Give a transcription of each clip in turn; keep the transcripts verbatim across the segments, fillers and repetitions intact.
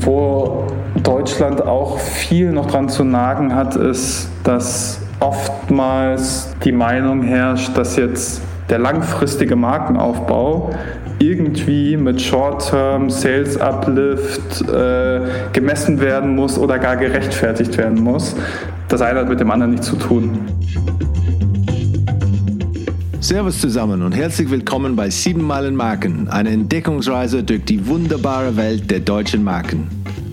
Wo Deutschland auch viel noch dran zu nagen hat, ist, dass oftmals die Meinung herrscht, dass jetzt der langfristige Markenaufbau irgendwie mit Short-Term, Sales-Uplift äh, gemessen werden muss oder gar gerechtfertigt werden muss. Das eine hat mit dem anderen nichts zu tun. Servus zusammen und herzlich willkommen bei sieben Meilen Marken, eine Entdeckungsreise durch die wunderbare Welt der deutschen Marken.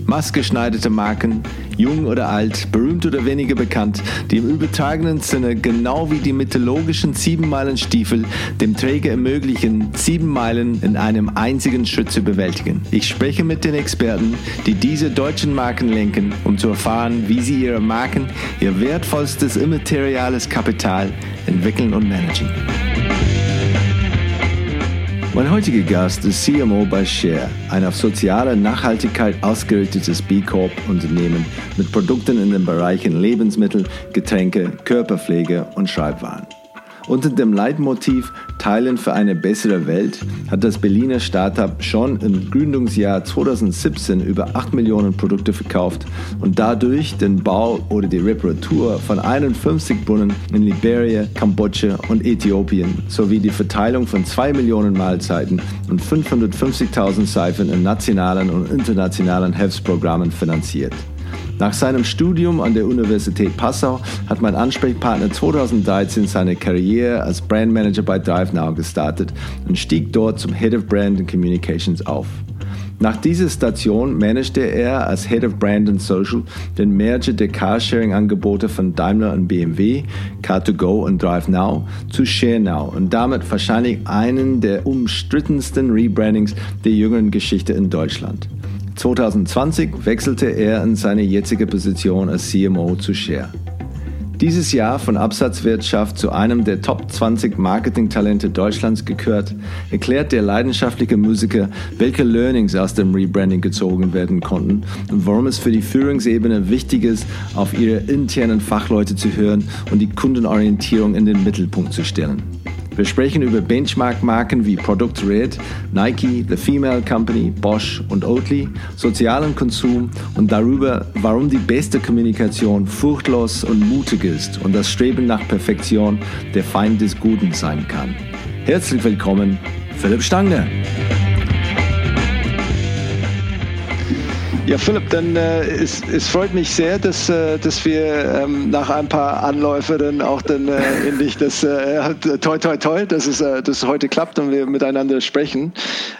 Maßgeschneiderte Marken, jung oder alt, berühmt oder weniger bekannt, die im übertragenen Sinne genau wie die mythologischen sieben Meilen Stiefel dem Träger ermöglichen, sieben Meilen in einem einzigen Schritt zu bewältigen. Ich spreche mit den Experten, die diese deutschen Marken lenken, um zu erfahren, wie sie ihre Marken, ihr wertvollstes immateriales Kapital, entwickeln und managen. Mein heutiger Gast ist C M O bei Share, ein auf soziale Nachhaltigkeit ausgerichtetes B-Corp-Unternehmen mit Produkten in den Bereichen Lebensmittel, Getränke, Körperpflege und Schreibwaren. Unter dem Leitmotiv Teilen für eine bessere Welt hat das Berliner Startup schon im Gründungsjahr zweitausendsiebzehn über acht Millionen Produkte verkauft und dadurch den Bau oder die Reparatur von einundfünfzig Brunnen in Liberia, Kambodscha und Äthiopien sowie die Verteilung von zwei Millionen Mahlzeiten und fünfhundertfünfzigtausend Seifen in nationalen und internationalen Hilfsprogrammen finanziert. Nach seinem Studium an der Universität Passau hat mein Ansprechpartner zweitausenddreizehn seine Karriere als Brandmanager bei DriveNow gestartet und stieg dort zum Head of Brand and Communications auf. Nach dieser Station managte er als Head of Brand and Social den Merger der Carsharing-Angebote von Daimler und B M W, Car to Go und DriveNow zu ShareNow und damit wahrscheinlich einen der umstrittensten Rebrandings der jüngeren Geschichte in Deutschland. zweitausendzwanzig wechselte er in seine jetzige Position als C M O zu Share. Dieses Jahr von Absatzwirtschaft zu einem der Top zwanzig Marketing-Talente Deutschlands gekürt, erklärt der leidenschaftliche Musiker, welche Learnings aus dem Rebranding gezogen werden konnten und warum es für die Führungsebene wichtig ist, auf ihre internen Fachleute zu hören und die Kundenorientierung in den Mittelpunkt zu stellen. Wir sprechen über Benchmark-Marken wie Product Red, Nike, The Female Company, Bosch und Oatly, sozialen Konsum und darüber, warum die beste Kommunikation furchtlos und mutig ist und das Streben nach Perfektion der Feind des Guten sein kann. Herzlich willkommen, Philipp Stange. Ja, Philipp, dann äh, es, es freut mich sehr, dass, äh, dass wir ähm, nach ein paar Anläufe dann auch dann äh, in dich das äh, toi toi toi, dass es äh, dass heute klappt und wir miteinander sprechen.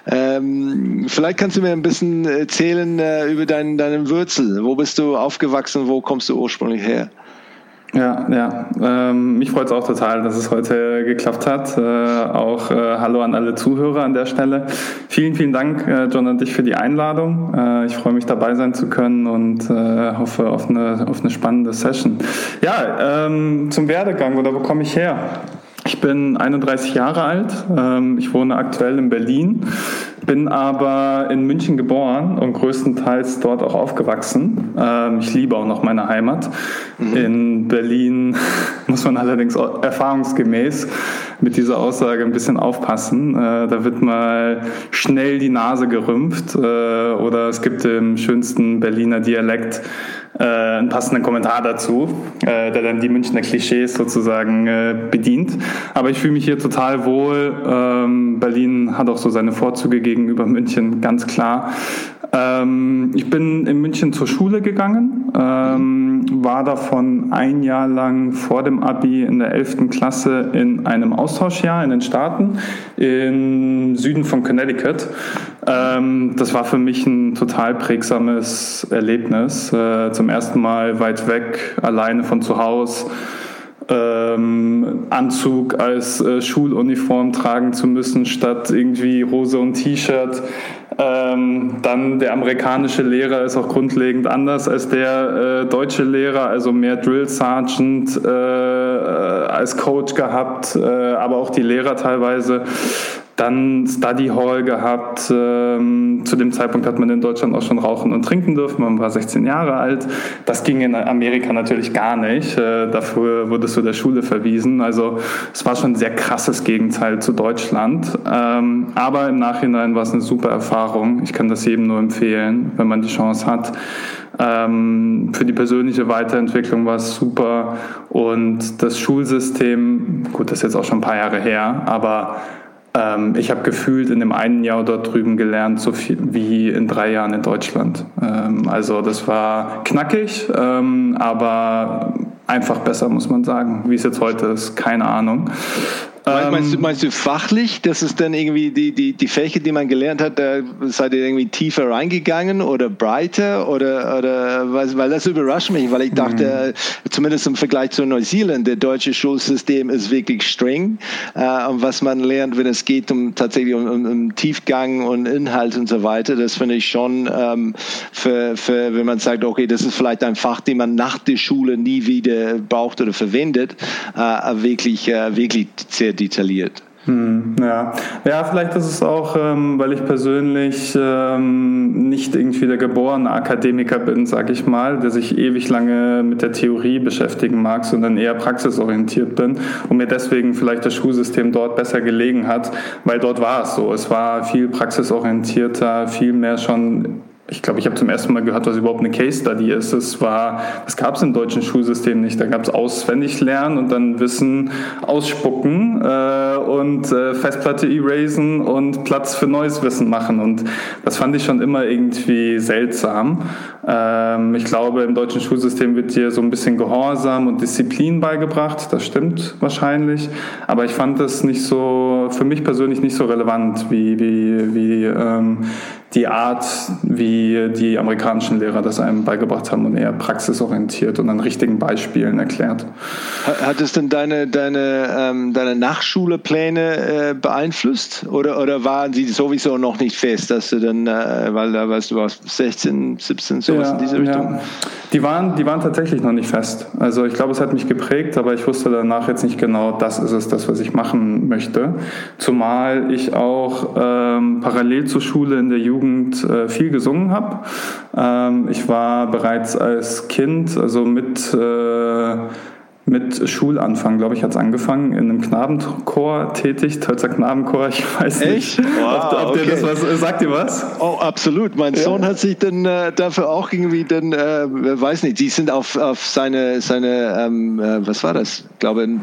Ähm, vielleicht kannst du mir ein bisschen erzählen äh, über deinen deinen Wurzel. Wo bist du aufgewachsen? Wo kommst du ursprünglich her? Ja, ja. Ähm, mich freut es auch total, dass es heute geklappt hat. Äh, auch äh, hallo an alle Zuhörer an der Stelle. Vielen, vielen Dank, äh, John, an dich für die Einladung. Äh, ich freue mich, dabei sein zu können und äh, hoffe auf eine, auf eine spannende Session. Ja, ähm, zum Werdegang, oder wo komme ich her? Ich bin einunddreißig Jahre alt, ähm, ich wohne aktuell in Berlin, bin aber in München geboren und größtenteils dort auch aufgewachsen. Ähm, ich liebe auch noch meine Heimat. Mhm. In Berlin muss man allerdings erfahrungsgemäß mit dieser Aussage ein bisschen aufpassen. Äh, da wird mal schnell die Nase gerümpft äh, oder es gibt im schönsten Berliner Dialekt äh, einen passenden Kommentar dazu, äh, der dann die Münchner Klischees sozusagen äh, bedient. Aber ich fühle mich hier total wohl. Ähm, Berlin hat auch so seine Vorzüge gegenüber München, ganz klar. Ähm, ich bin in München zur Schule gegangen, ähm, war davon ein Jahr lang vor dem Abi in der elften Klasse in einem Austauschjahr in den Staaten im Süden von Connecticut. Ähm, das war für mich ein total prägsames Erlebnis. Äh, zum ersten Mal weit weg, alleine von zu Hause. Ähm, Anzug als äh, Schuluniform tragen zu müssen, statt irgendwie Hose und T-Shirt. Ähm, dann der amerikanische Lehrer ist auch grundlegend anders als der äh, deutsche Lehrer, also mehr Drill Sergeant äh, als Coach gehabt, äh, aber auch die Lehrer teilweise. Dann Study Hall gehabt. Ähm, zu dem Zeitpunkt hat man in Deutschland auch schon rauchen und trinken dürfen. Man war sechzehn Jahre alt. Das ging in Amerika natürlich gar nicht. Äh, dafür wurdest du der Schule verwiesen. Also es war schon ein sehr krasses Gegenteil zu Deutschland. Ähm, aber im Nachhinein war es eine super Erfahrung. Ich kann das jedem nur empfehlen, wenn man die Chance hat. Ähm, für die persönliche Weiterentwicklung war es super. Und das Schulsystem, gut, das ist jetzt auch schon ein paar Jahre her, aber ich habe gefühlt in dem einen Jahr dort drüben gelernt, so viel wie in drei Jahren in Deutschland. Also das war knackig, aber einfach besser, muss man sagen. Wie es jetzt heute ist, keine Ahnung. Meinst du, meinst du fachlich, das ist dann irgendwie die, die, die Fächer, die man gelernt hat, da seid ihr irgendwie tiefer reingegangen oder breiter oder, oder was, weil das überrascht mich, weil ich dachte, mhm. zumindest im Vergleich zu Neuseeland, der deutsche Schulsystem ist wirklich streng äh, und was man lernt, wenn es geht um tatsächlich um, um, um Tiefgang und Inhalt und so weiter, das finde ich schon ähm, für, für, wenn man sagt, okay, das ist vielleicht ein Fach, den man nach der Schule nie wieder braucht oder verwendet, äh, wirklich, äh, wirklich sehr detailliert. Hm, ja. ja, vielleicht ist es auch, ähm, weil ich persönlich ähm, nicht irgendwie der geborene Akademiker bin, sag ich mal, der sich ewig lange mit der Theorie beschäftigen mag, sondern eher praxisorientiert bin und mir deswegen vielleicht das Schulsystem dort besser gelegen hat, weil dort war es so. Es war viel praxisorientierter, viel mehr schon. Ich glaube, ich habe zum ersten Mal gehört, was überhaupt eine Case Study ist. Es war, das gab es im deutschen Schulsystem nicht. Da gab es auswendig lernen und dann Wissen ausspucken äh, und äh, Festplatte erasen und Platz für neues Wissen machen. Und das fand ich schon immer irgendwie seltsam. Ähm, ich glaube, im deutschen Schulsystem wird dir so ein bisschen Gehorsam und Disziplin beigebracht. Das stimmt wahrscheinlich. Aber ich fand das nicht so, für mich persönlich nicht so relevant wie wie wie ähm, die Art, wie die amerikanischen Lehrer das einem beigebracht haben und eher praxisorientiert und an richtigen Beispielen erklärt. Hat es denn deine, deine, ähm, deine Nachschulepläne äh, beeinflusst? Oder, oder waren sie sowieso noch nicht fest, dass du dann, äh, weil da warst du warst sechzehn, siebzehn, sowas ja, in diese Richtung? Ja. Die waren, die waren tatsächlich noch nicht fest. Also ich glaube, es hat mich geprägt, aber ich wusste danach jetzt nicht genau, das ist es, das, was ich machen möchte. Zumal ich auch ähm, parallel zur Schule in der Jugend viel gesungen habe. Ich war bereits als Kind, also mit, mit Schulanfang, glaube ich, hat es angefangen, in einem Knabenchor tätig, Tochter Knabenchor, ich weiß nicht. Echt? Wow, ob, ob okay. das was, sagt ihr was? Oh, absolut. Mein ja. Sohn hat sich dann äh, dafür auch irgendwie dann, äh, weiß nicht, die sind auf, auf seine, seine ähm, äh, was war das? Ich glaube, in,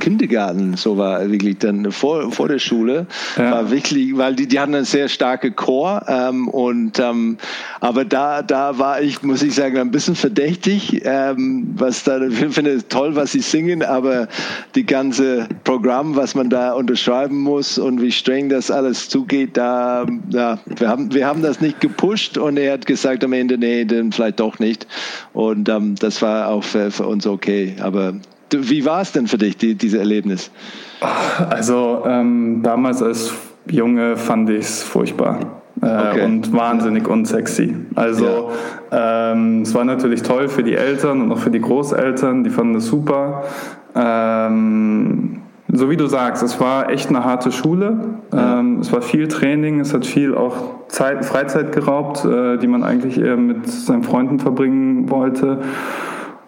Kindergarten, so war wirklich dann vor, vor der Schule, ja. war wirklich, weil die, die hatten einen sehr starken Chor ähm, und ähm, aber da, da war ich, muss ich sagen, ein bisschen verdächtig, ähm, was da, ich finde toll, was sie singen, aber die ganze Programm, was man da unterschreiben muss und wie streng das alles zugeht, da, ja, wir haben, wir haben das nicht gepusht und er hat gesagt am Ende, nee, dann vielleicht doch nicht und ähm, das war auch für, für uns okay, aber wie war es denn für dich, die, dieses Erlebnis? Also ähm, damals als Junge fand ich es furchtbar äh, okay. und wahnsinnig unsexy. Also ja. ähm, es war natürlich toll für die Eltern und auch für die Großeltern, die fanden es super. Ähm, so wie du sagst, es war echt eine harte Schule. Ja. Ähm, es war viel Training, es hat viel auch Zeit, Freizeit geraubt, äh, die man eigentlich eher mit seinen Freunden verbringen wollte.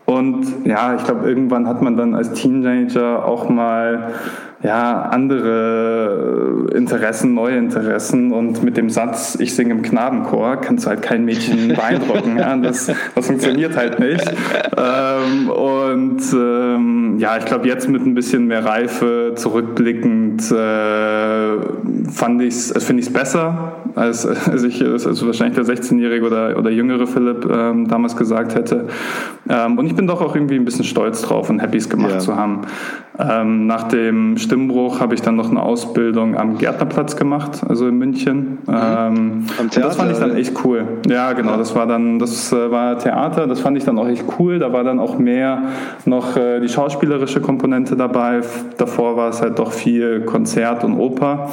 Und ja, ich glaube, irgendwann hat man dann als Teenager auch mal ja, andere Interessen, neue Interessen. Und mit dem Satz, ich singe im Knabenchor, kannst du halt kein Mädchen beeindrucken. ja? das, das funktioniert halt nicht. Ähm, und ähm, ja, ich glaube, jetzt mit ein bisschen mehr Reife zurückblickend äh, fand ich's, finde ich es besser, als, als ich als wahrscheinlich der sechzehnjährige oder, oder jüngere Philipp ähm, damals gesagt hätte. Ähm, und ich bin doch auch irgendwie ein bisschen stolz drauf und happy es gemacht ja. zu haben. Ähm, nach dem Stimmbruch habe ich dann noch eine Ausbildung am Gärtnerplatz gemacht, also in München. Mhm. Ähm, am Theater, das fand ich dann echt cool. Ja, genau, ja. das war dann, das war Theater, das fand ich dann auch echt cool. Da war dann auch mehr noch äh, die schauspielerische Komponente dabei. Davor war es halt doch viel Konzert und Oper.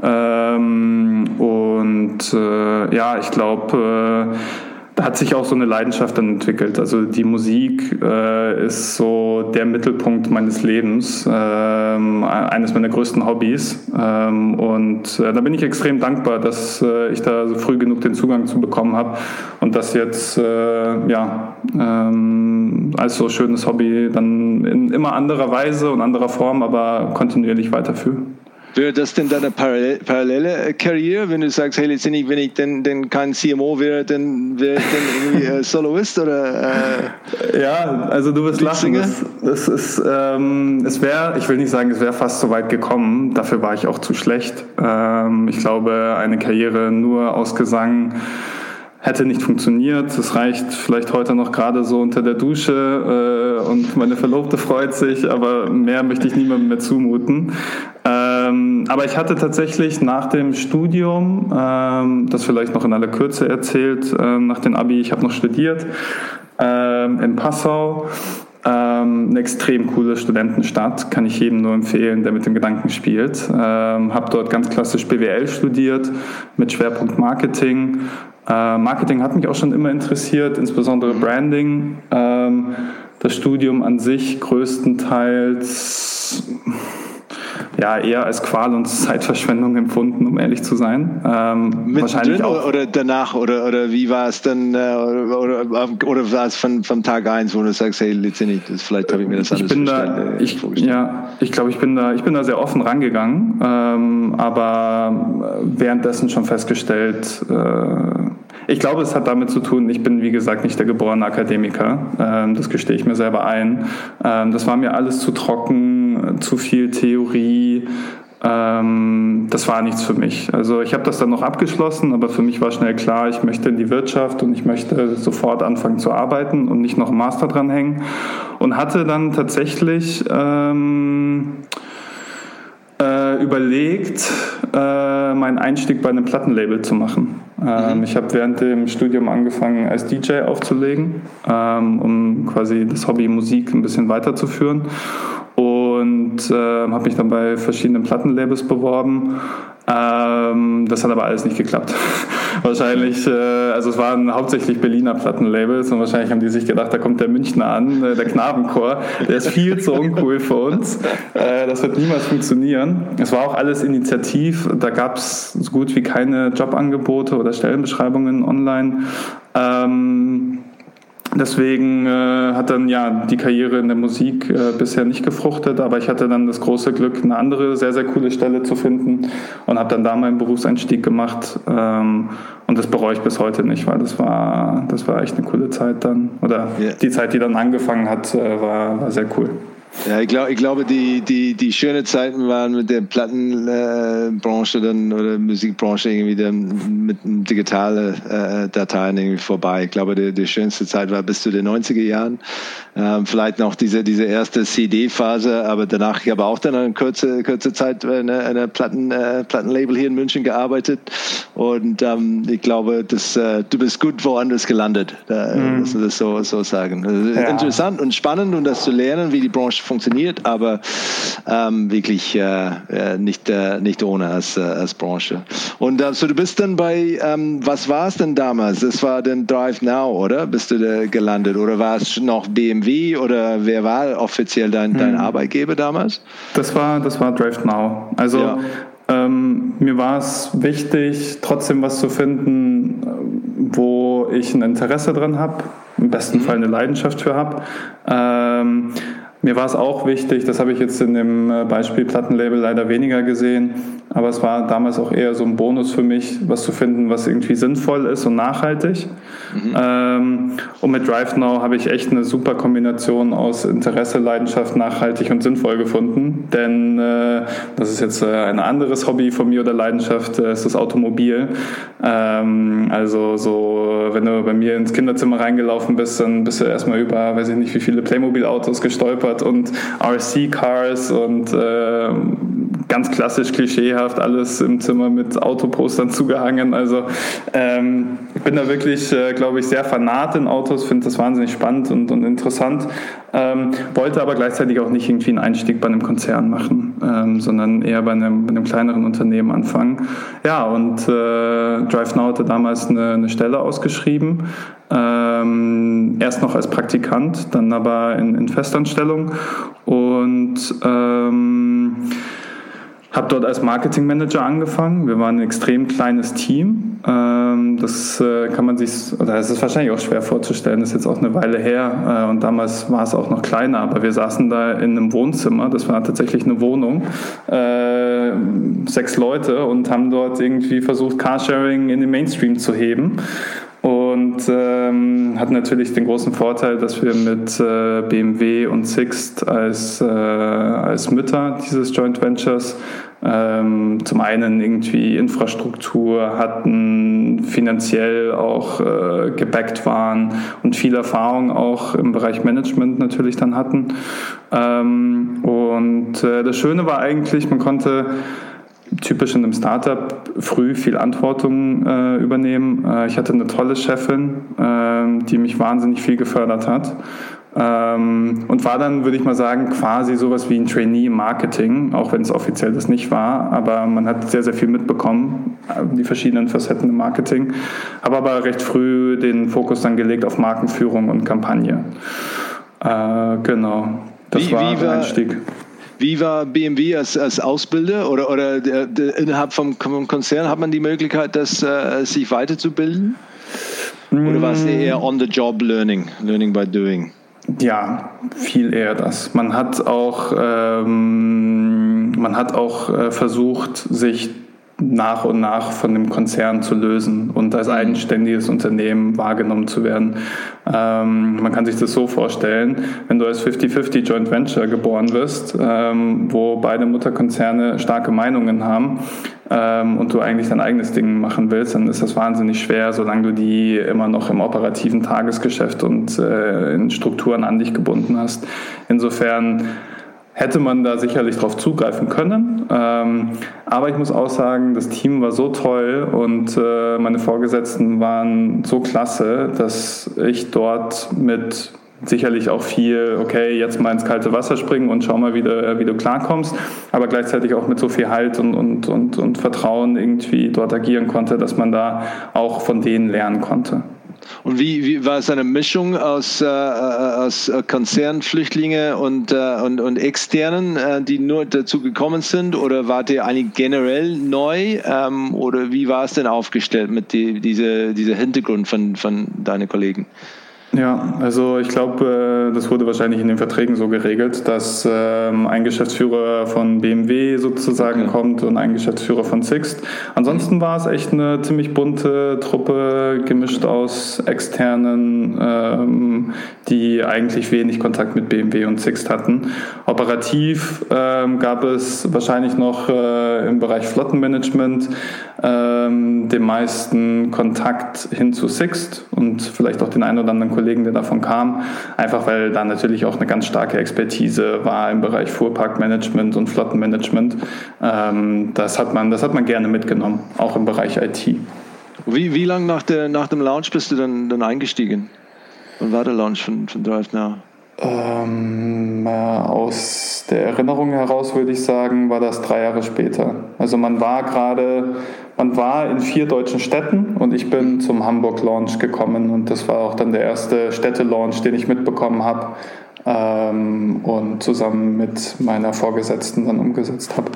Ähm, und äh, ja, ich glaube, äh, da hat sich auch so eine Leidenschaft dann entwickelt. Also die Musik äh, ist so der Mittelpunkt meines Lebens, äh, eines meiner größten Hobbys. Äh, und äh, da bin ich extrem dankbar, dass äh, ich da so früh genug den Zugang zu bekommen habe und das jetzt äh, ja, äh, als so schönes Hobby dann in immer anderer Weise und anderer Form, aber kontinuierlich weiterführe. Wäre das denn dann eine parallele Karriere, wenn du sagst, hey, letztendlich, wenn ich denn, denn kein C M O wäre, dann wäre ich dann irgendwie Soloist oder? Äh, ja, also du wirst lachen. Es, es ist, ähm, es wäre, ich will nicht sagen, es wäre fast so weit gekommen. Dafür war ich auch zu schlecht. Ähm, ich glaube, eine Karriere nur aus Gesang hätte nicht funktioniert. Es reicht vielleicht heute noch gerade so unter der Dusche äh, und meine Verlobte freut sich, aber mehr möchte ich niemandem mehr zumuten. Ähm, aber ich hatte tatsächlich nach dem Studium, ähm, das vielleicht noch in aller Kürze erzählt, ähm, nach dem Abi, ich habe noch studiert ähm, in Passau, ähm, eine extrem coole Studentenstadt, kann ich jedem nur empfehlen, der mit dem Gedanken spielt. Ähm, habe dort ganz klassisch B W L studiert mit Schwerpunkt Marketing. Marketing hat mich auch schon immer interessiert, insbesondere Branding. Das Studium an sich größtenteils ja, eher als Qual und Zeitverschwendung empfunden, um ehrlich zu sein. Wahrscheinlich auch oder danach? Oder, oder wie war es dann? Oder, oder war es von, von Tag eins, wo du sagst, hey, letztendlich, vielleicht habe ich mir das anders ich vorgestellt. Da, ich, ja, ich glaube, ich bin da, ich bin da sehr offen rangegangen, aber währenddessen schon festgestellt, ich glaube, es hat damit zu tun, ich bin, wie gesagt, nicht der geborene Akademiker. Das gestehe ich mir selber ein. Das war mir alles zu trocken, zu viel Theorie. Das war nichts für mich. Also ich habe das dann noch abgeschlossen, aber für mich war schnell klar, ich möchte in die Wirtschaft und ich möchte sofort anfangen zu arbeiten und nicht noch einen Master dranhängen. Und hatte dann tatsächlich Ähm, Äh, überlegt, äh, meinen Einstieg bei einem Plattenlabel zu machen. Ähm, mhm. Ich habe während dem Studium angefangen, als D J aufzulegen, ähm, um quasi das Hobby Musik ein bisschen weiterzuführen und äh, habe mich dann bei verschiedenen Plattenlabels beworben. Ähm, das hat aber alles nicht geklappt. Wahrscheinlich, äh, also es waren hauptsächlich Berliner Plattenlabels und wahrscheinlich haben die sich gedacht, da kommt der Münchner an, äh, der Knabenchor, der ist viel zu uncool für uns. Äh, das wird niemals funktionieren. Es war auch alles initiativ, da gab es so gut wie keine Jobangebote oder Stellenbeschreibungen online. Ähm, Deswegen äh, hat dann ja die Karriere in der Musik äh, bisher nicht gefruchtet, aber ich hatte dann das große Glück, eine andere sehr, sehr coole Stelle zu finden und habe dann da meinen Berufseinstieg gemacht ähm, und das bereue ich bis heute nicht, weil das war, das war echt eine coole Zeit dann oder yeah. Die Zeit, die dann angefangen hat, äh, war, war sehr cool. Ja, ich glaube, ich glaube, die die die schönen Zeiten waren mit der Plattenbranche äh, dann oder Musikbranche irgendwie dann mit digitalen äh, Dateien irgendwie vorbei. Ich glaube, die, die schönste Zeit war bis zu den neunziger Jahren. Ähm, vielleicht noch diese diese erste C D-Phase, aber danach ich habe auch dann eine kurze kurze Zeit in einer Platten äh, Plattenlabel hier in München gearbeitet und ähm, ich glaube, dass äh, du bist gut woanders gelandet. Da, mm. Dass du das so so sagen. Also, ja. Interessant und spannend und das zu lernen, wie die Branche funktioniert, aber ähm, wirklich äh, nicht, äh, nicht ohne als, äh, als Branche. Und äh, so du bist dann bei, ähm, was war es denn damals? Das war dann DriveNow, oder? Bist du da gelandet? Oder war es noch B M W? Oder wer war offiziell dein, dein hm. Arbeitgeber damals? Das war, das war DriveNow. Also ja. ähm, mir war es wichtig, trotzdem was zu finden, wo ich ein Interesse dran habe, im besten mhm. Fall eine Leidenschaft für habe. Ähm, Mir war es auch wichtig, das habe ich jetzt in dem Beispiel Plattenlabel leider weniger gesehen, aber es war damals auch eher so ein Bonus für mich, was zu finden, was irgendwie sinnvoll ist und nachhaltig. Mhm. Und mit DriveNow habe ich echt eine super Kombination aus Interesse, Leidenschaft, nachhaltig und sinnvoll gefunden, denn das ist jetzt ein anderes Hobby von mir oder Leidenschaft, ist das Automobil. Also so, wenn du bei mir ins Kinderzimmer reingelaufen bist, dann bist du erstmal über, weiß ich nicht, wie viele Playmobil-Autos gestolpert und R C-Cars und äh, ganz klassisch klischeehaft alles im Zimmer mit Autopostern zugehangen. Also ähm, ich bin da wirklich, äh, glaube ich, sehr fanat in Autos, finde das wahnsinnig spannend und, und interessant, ähm, wollte aber gleichzeitig auch nicht irgendwie einen Einstieg bei einem Konzern machen. ähm, sondern eher bei einem, bei einem kleineren Unternehmen anfangen. Ja, und äh, DriveNow hatte damals eine, eine Stelle ausgeschrieben, ähm, erst noch als Praktikant, dann aber in, in Festanstellung und ähm, habe dort als Marketingmanager angefangen. Wir waren ein extrem kleines Team. Das kann man sich, oder es ist wahrscheinlich auch schwer vorzustellen, das ist jetzt auch eine Weile her und damals war es auch noch kleiner, aber wir saßen da in einem Wohnzimmer, das war tatsächlich eine Wohnung, sechs Leute und haben dort irgendwie versucht, Carsharing in den Mainstream zu heben. Und ähm, hat natürlich den großen Vorteil, dass wir mit äh, B M W und Sixt als, äh, als Mütter dieses Joint Ventures ähm, zum einen irgendwie Infrastruktur hatten, finanziell auch äh, gebackt waren und viel Erfahrung auch im Bereich Management natürlich dann hatten. Ähm, und äh, das Schöne war eigentlich, man konnte typisch in einem Startup früh viel Verantwortung äh, übernehmen. Äh, ich hatte eine tolle Chefin, äh, die mich wahnsinnig viel gefördert hat. Ähm, und war dann, würde ich mal sagen, quasi sowas wie ein Trainee im Marketing, auch wenn es offiziell das nicht war, aber man hat sehr, sehr viel mitbekommen, die verschiedenen Facetten im Marketing. Habe aber recht früh den Fokus dann gelegt auf Markenführung und Kampagne. Äh, genau, das wie, war der Einstieg. Wie war B M W als, als Ausbilder oder, oder der, der, innerhalb vom, vom Konzern? Hat man die Möglichkeit, das, äh, sich weiterzubilden? Oder war es eher on-the-job-learning, learning by doing? Ja, viel eher das. Man hat auch, ähm, man hat auch äh, versucht, sich nach und nach von dem Konzern zu lösen und als eigenständiges Unternehmen wahrgenommen zu werden. Ähm, man kann sich das so vorstellen, wenn du als fifty-fifty Joint Venture geboren wirst, ähm, wo beide Mutterkonzerne starke Meinungen haben ähm, und du eigentlich dein eigenes Ding machen willst, dann ist das wahnsinnig schwer, solange du die immer noch im operativen Tagesgeschäft und äh, in Strukturen an dich gebunden hast. Insofern hätte man da sicherlich drauf zugreifen können. Ähm, aber ich muss auch sagen, das Team war so toll und äh, meine Vorgesetzten waren so klasse, dass ich dort mit sicherlich auch viel, okay, jetzt mal ins kalte Wasser springen und schau mal, wie du, wie du klarkommst, aber gleichzeitig auch mit so viel Halt und, und, und, und Vertrauen irgendwie dort agieren konnte, dass man da auch von denen lernen konnte. Und wie, wie war es eine Mischung aus, äh, aus Konzernflüchtlinge und, äh, und, und Externen, äh, die nur dazu gekommen sind? Oder wart ihr eigentlich generell neu? Ähm, oder wie war es denn aufgestellt mit die, diese, dieser Hintergrund von, von deinen Kollegen? Ja, also ich glaube, das wurde wahrscheinlich in den Verträgen so geregelt, dass ein Geschäftsführer von B M W sozusagen okay. kommt und ein Geschäftsführer von Sixt. Ansonsten war es echt eine ziemlich bunte Truppe, gemischt aus Externen, die eigentlich wenig Kontakt mit B M W und Sixt hatten. Operativ gab es wahrscheinlich noch im Bereich Flottenmanagement den meisten Kontakt hin zu Sixt und vielleicht auch den einen oder anderen Kollegen, der davon kam, einfach weil da natürlich auch eine ganz starke Expertise war im Bereich Fuhrparkmanagement und Flottenmanagement. Das hat man, das hat man gerne mitgenommen, auch im Bereich I T. Wie, wie lange nach, der, nach dem Launch bist du dann, dann eingestiegen? Wann war der Launch von, von DriveNow? Ähm, aus der Erinnerung heraus würde ich sagen, war das drei Jahre später. Also man war gerade, man war in vier deutschen Städten und ich bin zum Hamburg-Launch gekommen und das war auch dann der erste Städte-Launch, den ich mitbekommen habe ähm, und zusammen mit meiner Vorgesetzten dann umgesetzt habe.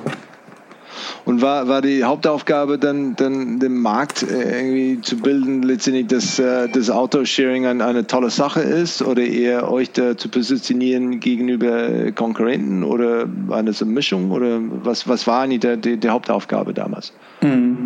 Und war, war die Hauptaufgabe dann, dann den Markt irgendwie zu bilden, letztendlich, dass äh, das Autosharing eine, eine tolle Sache ist oder eher euch da zu positionieren gegenüber Konkurrenten oder war das eine Mischung oder was, was war eigentlich der, der, der Hauptaufgabe damals? Mhm.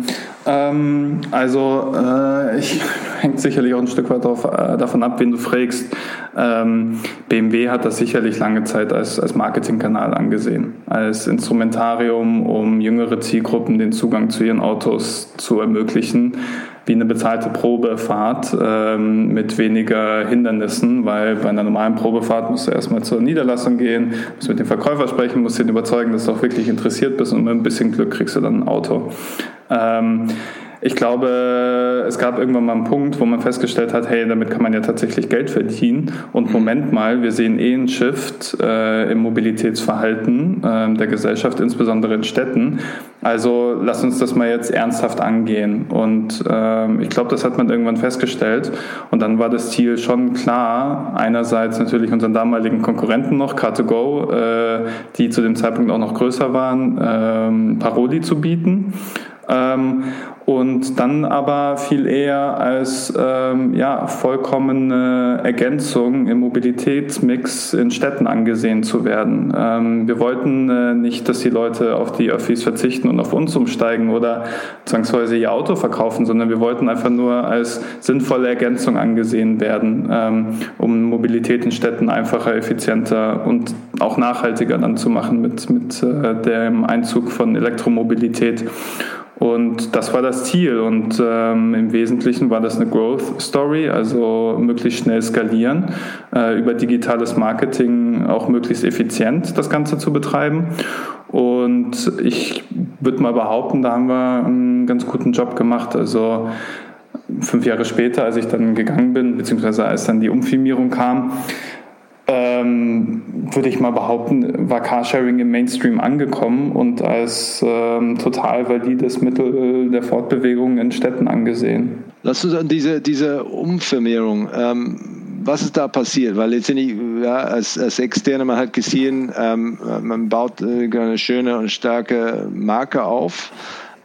Ähm, also äh, ich hängt sicherlich auch ein Stück weit auf, äh, davon ab, wen du fragst. Ähm, B M W hat das sicherlich lange Zeit als, als Marketingkanal angesehen, als Instrumentarium, um jüngere Zielgruppen den Zugang zu ihren Autos zu ermöglichen, wie eine bezahlte Probefahrt ähm, mit weniger Hindernissen, weil bei einer normalen Probefahrt musst du erstmal zur Niederlassung gehen, musst mit dem Verkäufer sprechen, musst ihn überzeugen, dass du auch wirklich interessiert bist und mit ein bisschen Glück kriegst du dann ein Auto. Ähm, Ich glaube, es gab irgendwann mal einen Punkt, wo man festgestellt hat, hey, damit kann man ja tatsächlich Geld verdienen. Und Moment mal, wir sehen eh einen Shift äh, im Mobilitätsverhalten äh, der Gesellschaft, insbesondere in Städten. Also lass uns das mal jetzt ernsthaft angehen. Und äh, ich glaube, das hat man irgendwann festgestellt. Und dann war das Ziel schon klar. Einerseits natürlich unseren damaligen Konkurrenten noch, Car to Go, äh, die zu dem Zeitpunkt auch noch größer waren, äh, Paroli zu bieten. Ähm, und dann aber viel eher als ähm, ja, vollkommene Ergänzung im Mobilitätsmix in Städten angesehen zu werden. Ähm, wir wollten äh, nicht, dass die Leute auf die Öffis verzichten und auf uns umsteigen oder zwangsweise ihr Auto verkaufen, sondern wir wollten einfach nur als sinnvolle Ergänzung angesehen werden, ähm, um Mobilität in Städten einfacher, effizienter und auch nachhaltiger dann zu machen mit, mit äh, dem Einzug von Elektromobilität. Und das war das Ziel und ähm, im Wesentlichen war das eine Growth Story, also möglichst schnell skalieren, äh, über digitales Marketing auch möglichst effizient das Ganze zu betreiben. Und ich würde mal behaupten, da haben wir einen ganz guten Job gemacht. Also fünf Jahre später, als ich dann gegangen bin, beziehungsweise als dann die Umfirmierung kam, Ähm, würde ich mal behaupten, war Carsharing im Mainstream angekommen und als ähm, total valides Mittel der Fortbewegung in Städten angesehen. Lass uns an diese, diese Umfirmierung, ähm, was ist da passiert? Weil letztendlich, ja, als, als Externe, man hat gesehen, ähm, man baut eine schöne und starke Marke auf.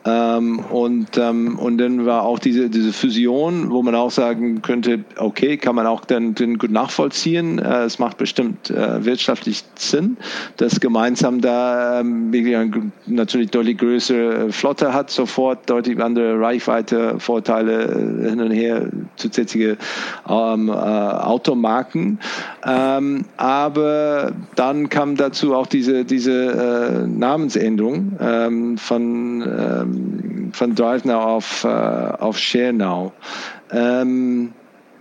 Ähm, und, ähm, und dann war auch diese, diese Fusion, wo man auch sagen könnte, okay, kann man auch dann, dann gut nachvollziehen. Äh, es macht bestimmt äh, wirtschaftlich Sinn, dass gemeinsam da ähm, natürlich deutlich größere Flotte hat, sofort deutlich andere Reichweite, Vorteile hin und her, zusätzliche ähm, äh, Automarken. Ähm, aber dann kam dazu auch diese, diese äh, Namensänderung ähm, von ähm, von DriveNow auf, äh, auf ShareNow. Ähm,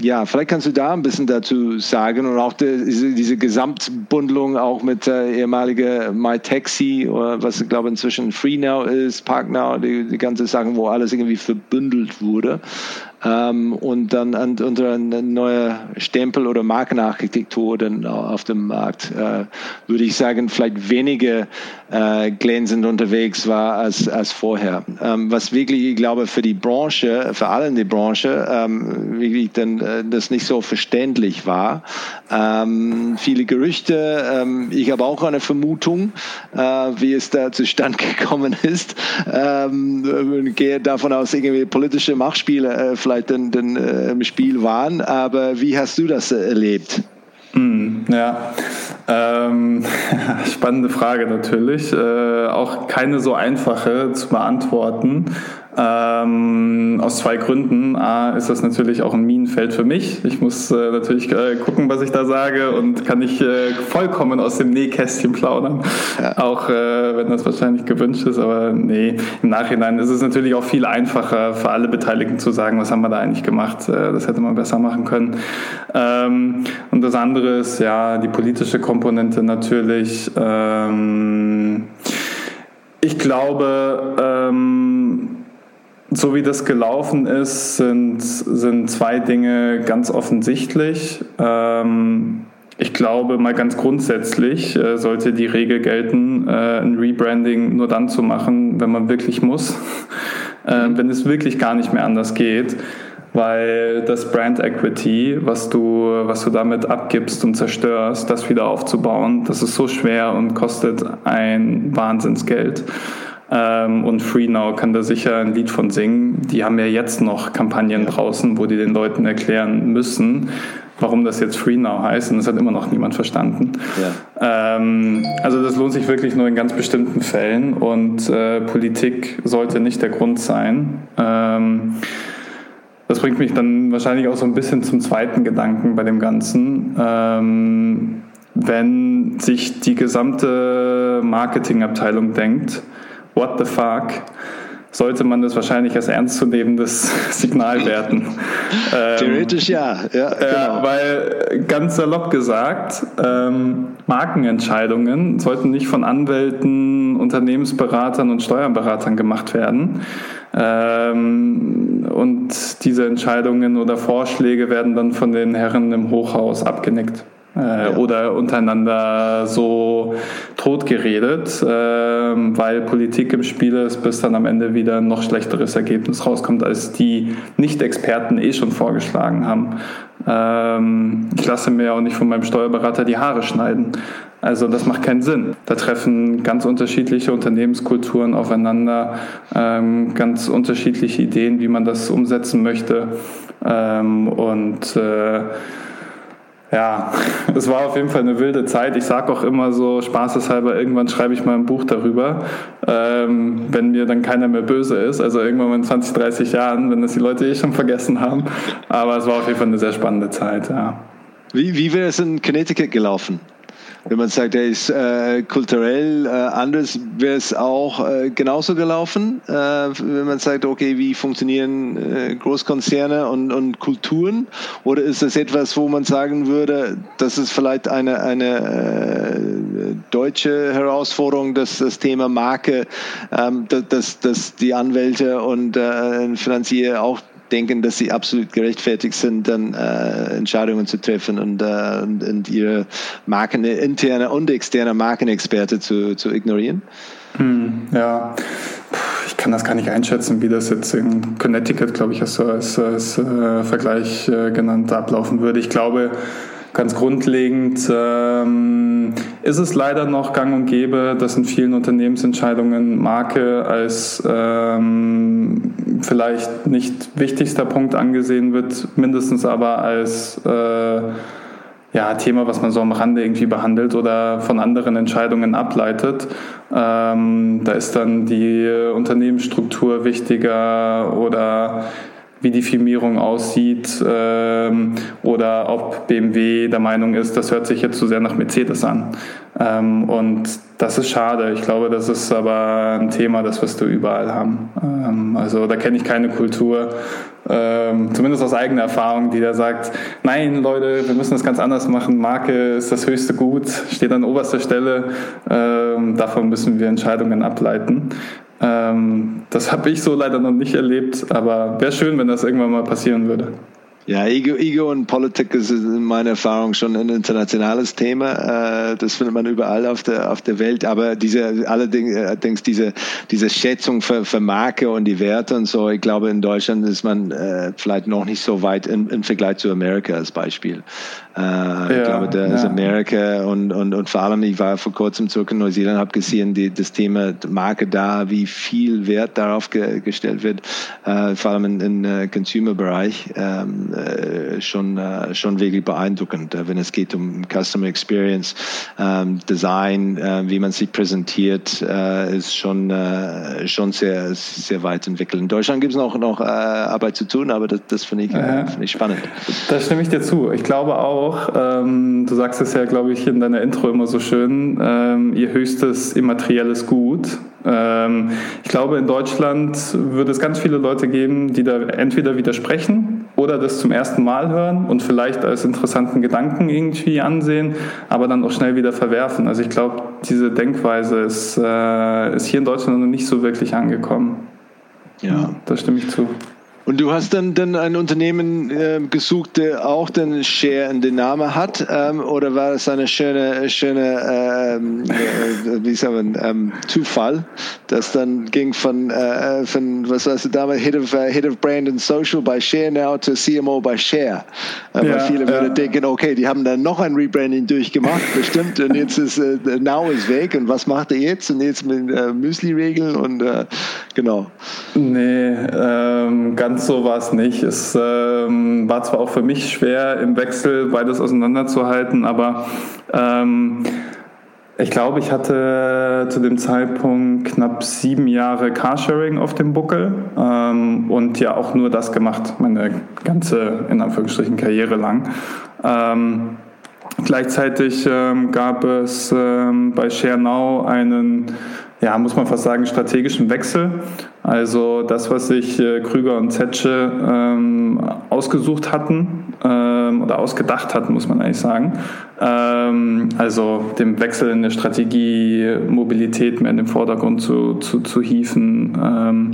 ja, vielleicht kannst du da ein bisschen dazu sagen und auch die, diese, diese Gesamtbundelung auch mit äh, ehemaliger MyTaxi, oder was ich glaube inzwischen Free Now ist, ParkNow, die, die ganze Sachen, wo alles irgendwie verbündelt wurde ähm, und dann an, unter eine neue Stempel- oder Markenarchitektur dann auf dem Markt, äh, würde ich sagen, vielleicht weniger äh, glänzend unterwegs war als, als vorher. Ähm, was wirklich, ich glaube, für die Branche, für alle in der Branche, ähm, wirklich dann äh, das nicht so verständlich war. Ähm, viele Gerüchte, ähm, ich habe auch eine Vermutung, äh, wie es da zustande gekommen ist. Ähm, gehe davon aus, irgendwie politische Machtspiele äh, vielleicht dann, dann äh, im Spiel waren, aber wie hast du das äh, erlebt? Mm, ja, ähm, spannende Frage natürlich, äh, auch keine so einfache zu beantworten. Ähm, aus zwei Gründen. A, ist das natürlich auch ein Minenfeld für mich. Ich muss äh, natürlich äh, gucken, was ich da sage und kann nicht äh, vollkommen aus dem Nähkästchen plaudern. Ja. Auch äh, wenn das wahrscheinlich gewünscht ist, aber nee, im Nachhinein ist es natürlich auch viel einfacher für alle Beteiligten zu sagen, was haben wir da eigentlich gemacht, äh, das hätte man besser machen können. Ähm, und das andere ist ja die politische Komponente natürlich. Ähm, ich glaube, ähm, so wie das gelaufen ist, sind, sind zwei Dinge ganz offensichtlich. Ähm, ich glaube, mal ganz grundsätzlich äh, sollte die Regel gelten, äh, ein Rebranding nur dann zu machen, wenn man wirklich muss, äh, wenn es wirklich gar nicht mehr anders geht. Weil das Brand Equity, was du, was du damit abgibst und zerstörst, das wieder aufzubauen, das ist so schwer und kostet ein Wahnsinnsgeld. Und Free Now kann da sicher ein Lied von singen. Die haben ja jetzt noch Kampagnen draußen, wo die den Leuten erklären müssen, warum das jetzt Free Now heißt. Und das hat immer noch niemand verstanden. Ja. Ähm, also das lohnt sich wirklich nur in ganz bestimmten Fällen. Und äh, Politik sollte nicht der Grund sein. Ähm, das bringt mich dann wahrscheinlich auch so ein bisschen zum zweiten Gedanken bei dem Ganzen. Ähm, wenn sich die gesamte Marketingabteilung denkt, what the fuck, sollte man das wahrscheinlich als ernstzunehmendes Signal werten. Theoretisch ähm, ja. ja genau. äh, weil ganz salopp gesagt, ähm, Markenentscheidungen sollten nicht von Anwälten, Unternehmensberatern und Steuerberatern gemacht werden. Ähm, und diese Entscheidungen oder Vorschläge werden dann von den Herren im Hochhaus abgenickt. Äh, ja. Oder untereinander so tot geredet, äh, weil Politik im Spiel ist, bis dann am Ende wieder ein noch schlechteres Ergebnis rauskommt, als die Nicht-Experten eh schon vorgeschlagen haben. Ähm, ich lasse mir auch nicht von meinem Steuerberater die Haare schneiden. Also das macht keinen Sinn. Da treffen ganz unterschiedliche Unternehmenskulturen aufeinander, ähm, ganz unterschiedliche Ideen, wie man das umsetzen möchte. Ähm, und äh, Ja, es war auf jeden Fall eine wilde Zeit. Ich sage auch immer so spaßeshalber, irgendwann schreibe ich mal ein Buch darüber, ähm, wenn mir dann keiner mehr böse ist. Also irgendwann in zwanzig, dreißig Jahren, wenn das die Leute eh schon vergessen haben. Aber es war auf jeden Fall eine sehr spannende Zeit, ja. Wie, wie wäre es in Connecticut gelaufen? Wenn man sagt, der ist äh, kulturell äh, anders, wäre es auch äh, genauso gelaufen. Äh, wenn man sagt, okay, wie funktionieren äh, Großkonzerne und, und Kulturen? Oder ist das etwas, wo man sagen würde, das ist vielleicht eine, eine äh, deutsche Herausforderung, dass das Thema Marke, ähm, dass, dass die Anwälte und äh, Finanzier auch denken, dass sie absolut gerechtfertigt sind, dann äh, Entscheidungen zu treffen und, äh, und, und ihre Marken, interne und externe Markenexperte zu, zu ignorieren? Hm, ja, ich kann das gar nicht einschätzen, wie das jetzt in Connecticut, glaube ich, als, als, als äh, Vergleich äh, genannt ablaufen würde. Ich glaube, ganz grundlegend ähm, ist es leider noch gang und gäbe, dass in vielen Unternehmensentscheidungen Marke als ähm, vielleicht nicht wichtigster Punkt angesehen wird, mindestens aber als äh, ja, Thema, was man so am Rande irgendwie behandelt oder von anderen Entscheidungen ableitet. Ähm, da ist dann die Unternehmensstruktur wichtiger oder wie die Firmierung aussieht ähm, oder ob B M W der Meinung ist, das hört sich jetzt zu sehr nach Mercedes an. Ähm, und das ist schade. Ich glaube, das ist aber ein Thema, das wirst du überall haben. Ähm, also da kenne ich keine Kultur, ähm, zumindest aus eigener Erfahrung, die da sagt, nein, Leute, wir müssen das ganz anders machen. Marke ist das höchste Gut, steht an oberster Stelle. Ähm, davon müssen wir Entscheidungen ableiten. Das habe ich so leider noch nicht erlebt, aber wäre schön, wenn das irgendwann mal passieren würde. Ja, Ego, Ego und Politik ist in meiner Erfahrung schon ein internationales Thema. Das findet man überall auf der auf der Welt. Aber diese allerdings diese diese Schätzung für, für Marke und die Werte und so. Ich glaube, in Deutschland ist man vielleicht noch nicht so weit im, im Vergleich zu Amerika als Beispiel. Ich ja, glaube, da ja. ist Amerika und, und und vor allem, ich war vor kurzem zurück in Neuseeland, habe gesehen, die, das Thema Marke da, wie viel Wert darauf ge, gestellt wird, äh, vor allem im äh, Consumer-Bereich, ähm, äh, schon äh, schon wirklich beeindruckend, äh, wenn es geht um Customer Experience, äh, Design, äh, wie man sich präsentiert, äh, ist schon äh, schon sehr sehr weit entwickelt. In Deutschland gibt es noch noch äh, Arbeit zu tun, aber das, das finde ich, ja. äh, find ich spannend. Da stimme ich dir zu. Ich glaube auch, Auch, ähm, du sagst es ja, glaube ich, in deiner Intro immer so schön, ähm, ihr höchstes immaterielles Gut. Ähm, ich glaube, in Deutschland würde es ganz viele Leute geben, die da entweder widersprechen oder das zum ersten Mal hören und vielleicht als interessanten Gedanken irgendwie ansehen, aber dann auch schnell wieder verwerfen. Also ich glaube, diese Denkweise ist, äh, ist hier in Deutschland noch nicht so wirklich angekommen. Ja, da stimme ich zu. Und du hast dann, dann ein Unternehmen äh, gesucht, der auch den Share in den Namen hat, ähm, oder war das eine schöne, schöne, ähm, äh, wie sagen wir, ähm, Zufall, das dann ging von, äh, von was weißt du damals, Head of, uh, Head of Brand and Social bei ShareNow zu C M O bei Share. Äh, ja, weil viele äh, würden denken, okay, die haben dann noch ein Rebranding durchgemacht, bestimmt, und jetzt ist äh, Now ist weg und was macht er jetzt? Und jetzt mit äh, Müsli-Regeln und äh, genau. Nee, ähm, ganz so war es nicht. Es ähm, war zwar auch für mich schwer, im Wechsel beides auseinanderzuhalten, aber ähm, ich glaube, ich hatte zu dem Zeitpunkt knapp sieben Jahre Carsharing auf dem Buckel ähm, und ja auch nur das gemacht, meine ganze, in Anführungsstrichen, Karriere lang. Ähm, gleichzeitig ähm, gab es ähm, bei ShareNow einen, ja, muss man fast sagen, strategischen Wechsel, Also das, was sich äh, Krüger und Zetsche ähm, ausgesucht hatten ähm, oder ausgedacht hatten, muss man eigentlich sagen. Ähm, also dem Wechsel in der Strategie, Mobilität mehr in den Vordergrund zu, zu, zu hieven. Ähm,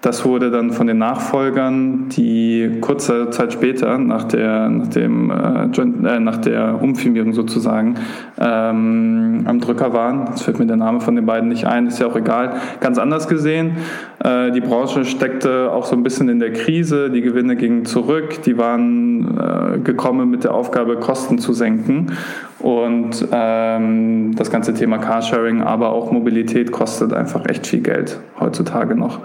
das wurde dann von den Nachfolgern, die kurze Zeit später nach der, nach dem, äh, nach der Umfirmierung sozusagen ähm, am Drücker waren. Jetzt fällt mir der Name von den beiden nicht ein, ist ja auch egal. Ganz anders gesehen. Die Branche steckte auch so ein bisschen in der Krise, die Gewinne gingen zurück, die waren äh, gekommen mit der Aufgabe, Kosten zu senken, und ähm, das ganze Thema Carsharing, aber auch Mobilität kostet einfach echt viel Geld heutzutage noch,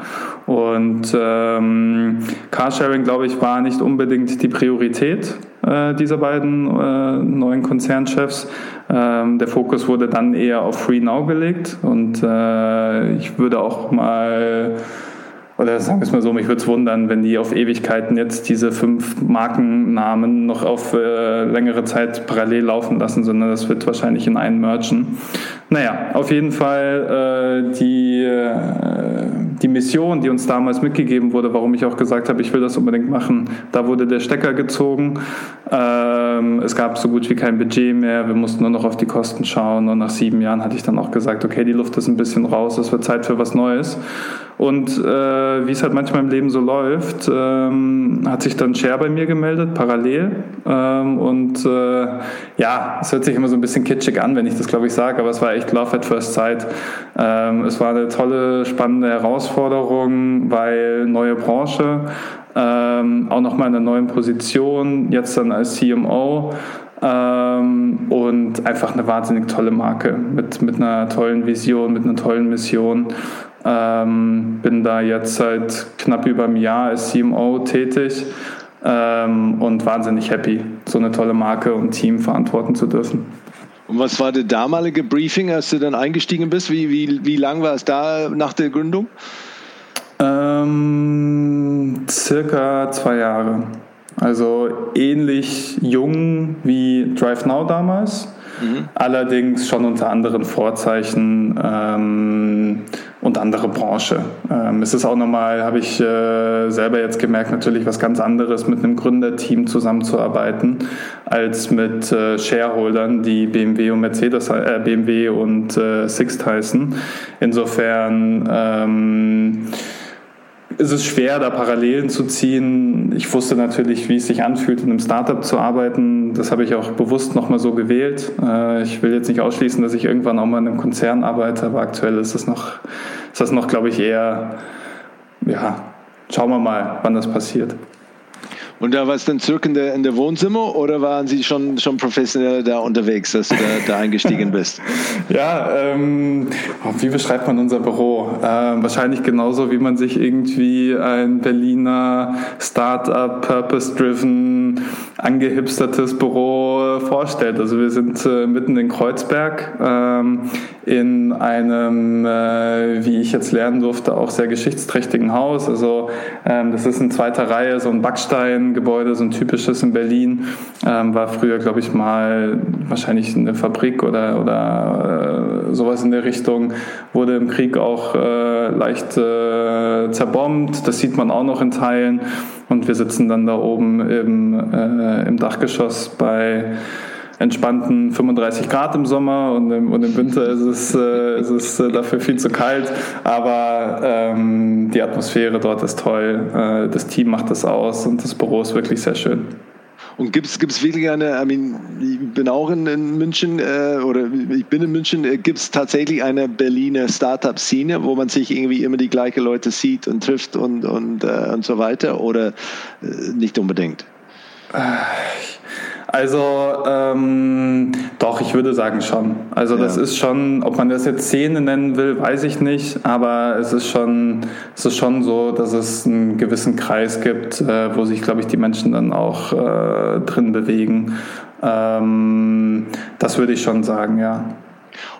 und ähm, Carsharing, glaube ich, war nicht unbedingt die Priorität äh, dieser beiden äh, neuen Konzernchefs. Ähm, der Fokus wurde dann eher auf Free Now gelegt, und äh, ich würde auch mal, oder sagen wir es mal so, mich würde es wundern, wenn die auf Ewigkeiten jetzt diese fünf Markennamen noch auf äh, längere Zeit parallel laufen lassen, sondern das wird wahrscheinlich in einen mergen. Naja, auf jeden Fall äh, die, äh, die Mission, die uns damals mitgegeben wurde, warum ich auch gesagt habe, ich will das unbedingt machen, da wurde der Stecker gezogen. Ähm, es gab so gut wie kein Budget mehr, wir mussten nur noch auf die Kosten schauen, und nach sieben Jahren hatte ich dann auch gesagt, okay, die Luft ist ein bisschen raus, es wird Zeit für was Neues. Und äh, wie es halt manchmal im Leben so läuft, ähm, hat sich dann Share bei mir gemeldet, parallel. Ähm, und äh, ja, es hört sich immer so ein bisschen kitschig an, wenn ich das, glaube ich, sage, aber es war echt Love at First Sight. Ähm, es war eine tolle, spannende Herausforderung, weil neue Branche, ähm, auch nochmal in einer neuen Position, jetzt dann als C M O. Ähm, und einfach eine wahnsinnig tolle Marke mit, mit einer tollen Vision, mit einer tollen Mission. Ähm, bin da jetzt seit knapp über einem Jahr als C M O tätig ähm, und wahnsinnig happy, so eine tolle Marke und Team verantworten zu dürfen. Und was war der damalige Briefing, als du dann eingestiegen bist? Wie, wie, wie lang war es da nach der Gründung? Ähm, circa zwei Jahre. Also ähnlich jung wie DriveNow damals, mhm. allerdings schon unter anderen Vorzeichen ähm, und andere Branche. Ähm, es ist auch nochmal, habe ich äh, selber jetzt gemerkt, natürlich was ganz anderes, mit einem Gründerteam zusammenzuarbeiten, als mit äh, Shareholdern, die B M W und Mercedes, äh, B M W und äh, Sixt heißen. Insofern ähm, Es ist schwer, da Parallelen zu ziehen. Ich wusste natürlich, wie es sich anfühlt, in einem Startup zu arbeiten. Das habe ich auch bewusst nochmal so gewählt. Ich will jetzt nicht ausschließen, dass ich irgendwann auch mal in einem Konzern arbeite, aber aktuell ist das noch, ist das noch, glaube ich, eher, ja, schauen wir mal, wann das passiert. Und da war es dann zurück in der, in der Wohnzimmer, oder waren Sie schon, schon professionell da unterwegs, dass du da, da eingestiegen bist? Ja, ähm, wie beschreibt man unser Büro? Ähm, wahrscheinlich genauso, wie man sich irgendwie ein Berliner Startup, purpose-driven, angehipstertes Büro vorstellt. Also wir sind äh, mitten in Kreuzberg, ähm, in einem, äh, wie ich jetzt lernen durfte, auch sehr geschichtsträchtigen Haus. Also ähm, das ist in zweiter Reihe, so ein Backstein, Gebäude, so ein typisches in Berlin, ähm, war früher, glaube ich, mal wahrscheinlich eine Fabrik oder, oder äh, sowas in der Richtung, wurde im Krieg auch äh, leicht äh, zerbombt, das sieht man auch noch in Teilen, und wir sitzen dann da oben im, äh, im Dachgeschoss bei entspannten fünfunddreißig Grad im Sommer, und im, und im Winter ist es, äh, ist es äh, dafür viel zu kalt, aber ähm, die Atmosphäre dort ist toll, äh, das Team macht das aus, und das Büro ist wirklich sehr schön. Und gibt es wirklich eine, I mean, ich bin auch in, in München, äh, oder ich bin in München, äh, gibt es tatsächlich eine Berliner Startup-Szene, wo man sich irgendwie immer die gleichen Leute sieht und trifft und, und, äh, und so weiter, oder äh, nicht unbedingt? Äh, Also ähm, doch, ich würde sagen schon. Also ja. Das ist schon, ob man das jetzt Szene nennen will, weiß ich nicht, aber es ist schon, es ist schon so, dass es einen gewissen Kreis gibt, äh, wo sich, glaube ich, die Menschen dann auch äh, drin bewegen. Ähm, das würde ich schon sagen, ja.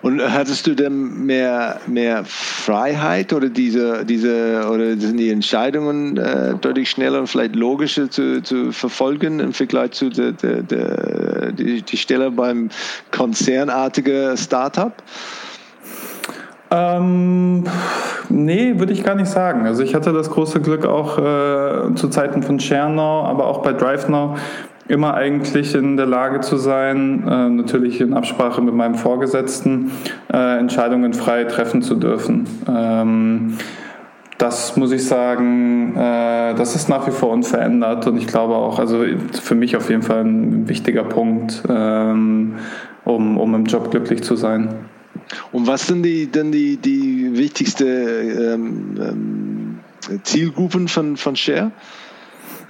Und hattest du denn mehr, mehr Freiheit oder diese, diese oder sind die Entscheidungen äh, deutlich schneller und vielleicht logischer zu, zu verfolgen im Vergleich zu der, der, der die, die Stelle beim konzernartigen Startup? Ähm, nee, würde ich gar nicht sagen. Also ich hatte das große Glück auch äh, zu Zeiten von ShareNow, aber auch bei DriveNow immer eigentlich in der Lage zu sein, äh, natürlich in Absprache mit meinem Vorgesetzten, äh, Entscheidungen frei treffen zu dürfen. Ähm, Das muss ich sagen, äh, das ist nach wie vor unverändert und ich glaube auch, also für mich auf jeden Fall ein wichtiger Punkt, ähm, um, um im Job glücklich zu sein. Und was sind die, denn die, die wichtigste ähm, Zielgruppen von, von Share?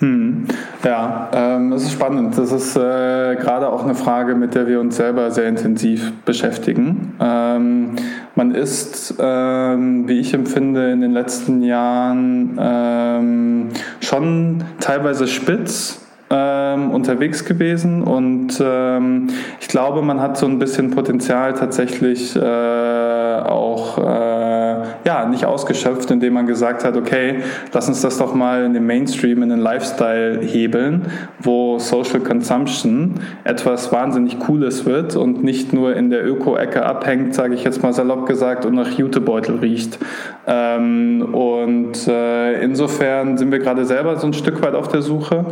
Hm. Ja, ähm, das ist spannend. Das ist äh, gerade auch eine Frage, mit der wir uns selber sehr intensiv beschäftigen. Ähm, man ist, ähm, wie ich empfinde, in den letzten Jahren ähm, schon teilweise spitz ähm, unterwegs gewesen und ähm, ich glaube, man hat so ein bisschen Potenzial tatsächlich äh, auch äh, ja, nicht ausgeschöpft, indem man gesagt hat, okay, lass uns das doch mal in den Mainstream, in den Lifestyle hebeln, wo Social Consumption etwas wahnsinnig Cooles wird und nicht nur in der Öko-Ecke abhängt, sage ich jetzt mal salopp gesagt, und nach Jutebeutel riecht. Ähm, und äh, insofern sind wir gerade selber so ein Stück weit auf der Suche,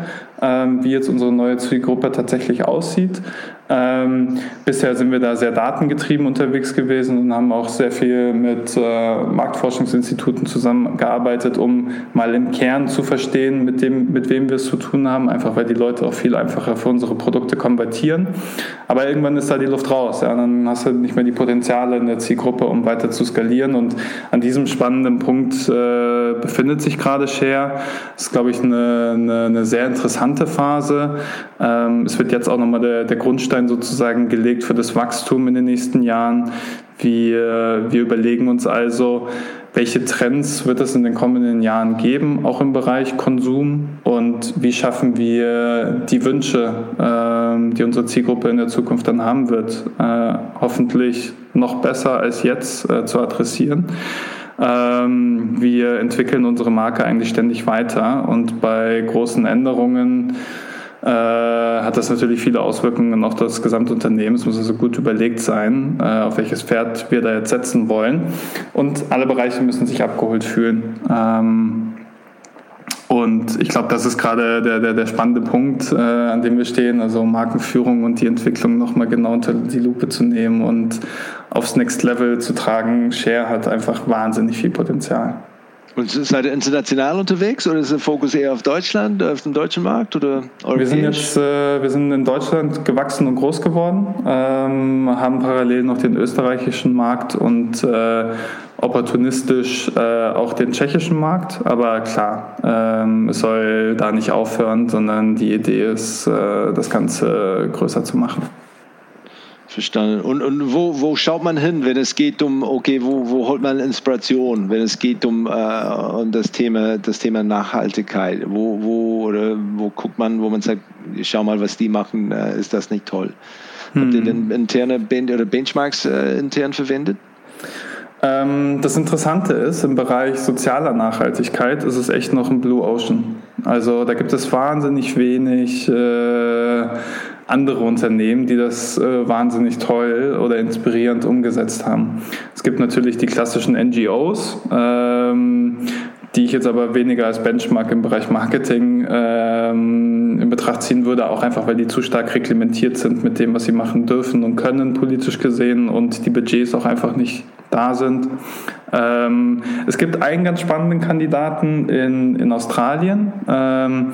ähm, wie jetzt unsere neue Zielgruppe tatsächlich aussieht. Ähm, bisher sind wir da sehr datengetrieben unterwegs gewesen und haben auch sehr viel mit äh, Marktforschungsinstituten zusammengearbeitet, um mal im Kern zu verstehen, mit dem, mit wem wir es zu tun haben, einfach weil die Leute auch viel einfacher für unsere Produkte konvertieren. Aber irgendwann ist da die Luft raus. Ja? Dann hast du nicht mehr die Potenziale in der Zielgruppe, um weiter zu skalieren. Und an diesem spannenden Punkt äh, befindet sich gerade Share. Das ist, glaube ich, eine, eine, eine sehr interessante Phase. Ähm, es wird jetzt auch nochmal der, der Grundstein sozusagen gelegt für das Wachstum in den nächsten Jahren. Wir, wir überlegen uns also, welche Trends wird es in den kommenden Jahren geben, auch im Bereich Konsum, und wie schaffen wir die Wünsche, äh, die unsere Zielgruppe in der Zukunft dann haben wird, äh, hoffentlich noch besser als jetzt äh, zu adressieren. Ähm, wir entwickeln unsere Marke eigentlich ständig weiter und bei großen Änderungen hat das natürlich viele Auswirkungen auf das gesamte Unternehmen. Es muss also gut überlegt sein, auf welches Pferd wir da jetzt setzen wollen. Und alle Bereiche müssen sich abgeholt fühlen. Und ich glaube, das ist gerade der, der, der spannende Punkt, an dem wir stehen, also Markenführung und die Entwicklung nochmal genau unter die Lupe zu nehmen und aufs Next Level zu tragen. Share hat einfach wahnsinnig viel Potenzial. Und seid ihr international unterwegs oder ist der Fokus eher auf Deutschland, auf den deutschen Markt oder europäisch? Wir sind jetzt, äh, wir sind in Deutschland gewachsen und groß geworden, ähm, haben parallel noch den österreichischen Markt und äh, opportunistisch äh, auch den tschechischen Markt. Aber klar, ähm, es soll da nicht aufhören, sondern die Idee ist, äh, das Ganze größer zu machen. Verstanden. Und, und wo, wo schaut man hin, wenn es geht um, okay, wo, wo holt man Inspiration, wenn es geht um, äh, um das Thema, das Thema Nachhaltigkeit? Wo, wo, oder wo guckt man, wo man sagt, schau mal, was die machen, äh, ist das nicht toll? Hm. Habt ihr denn interne ben- oder Benchmarks äh, intern verwendet? Ähm, das Interessante ist, im Bereich sozialer Nachhaltigkeit ist es echt noch ein Blue Ocean. Also da gibt es wahnsinnig wenig äh, andere Unternehmen, die das äh, wahnsinnig toll oder inspirierend umgesetzt haben. Es gibt natürlich die klassischen N G Os, ähm, die ich jetzt aber weniger als Benchmark im Bereich Marketing ähm, in Betracht ziehen würde, auch einfach, weil die zu stark reglementiert sind mit dem, was sie machen dürfen und können, politisch gesehen, und die Budgets auch einfach nicht da sind. Ähm, es gibt einen ganz spannenden Kandidaten in, in Australien, ähm,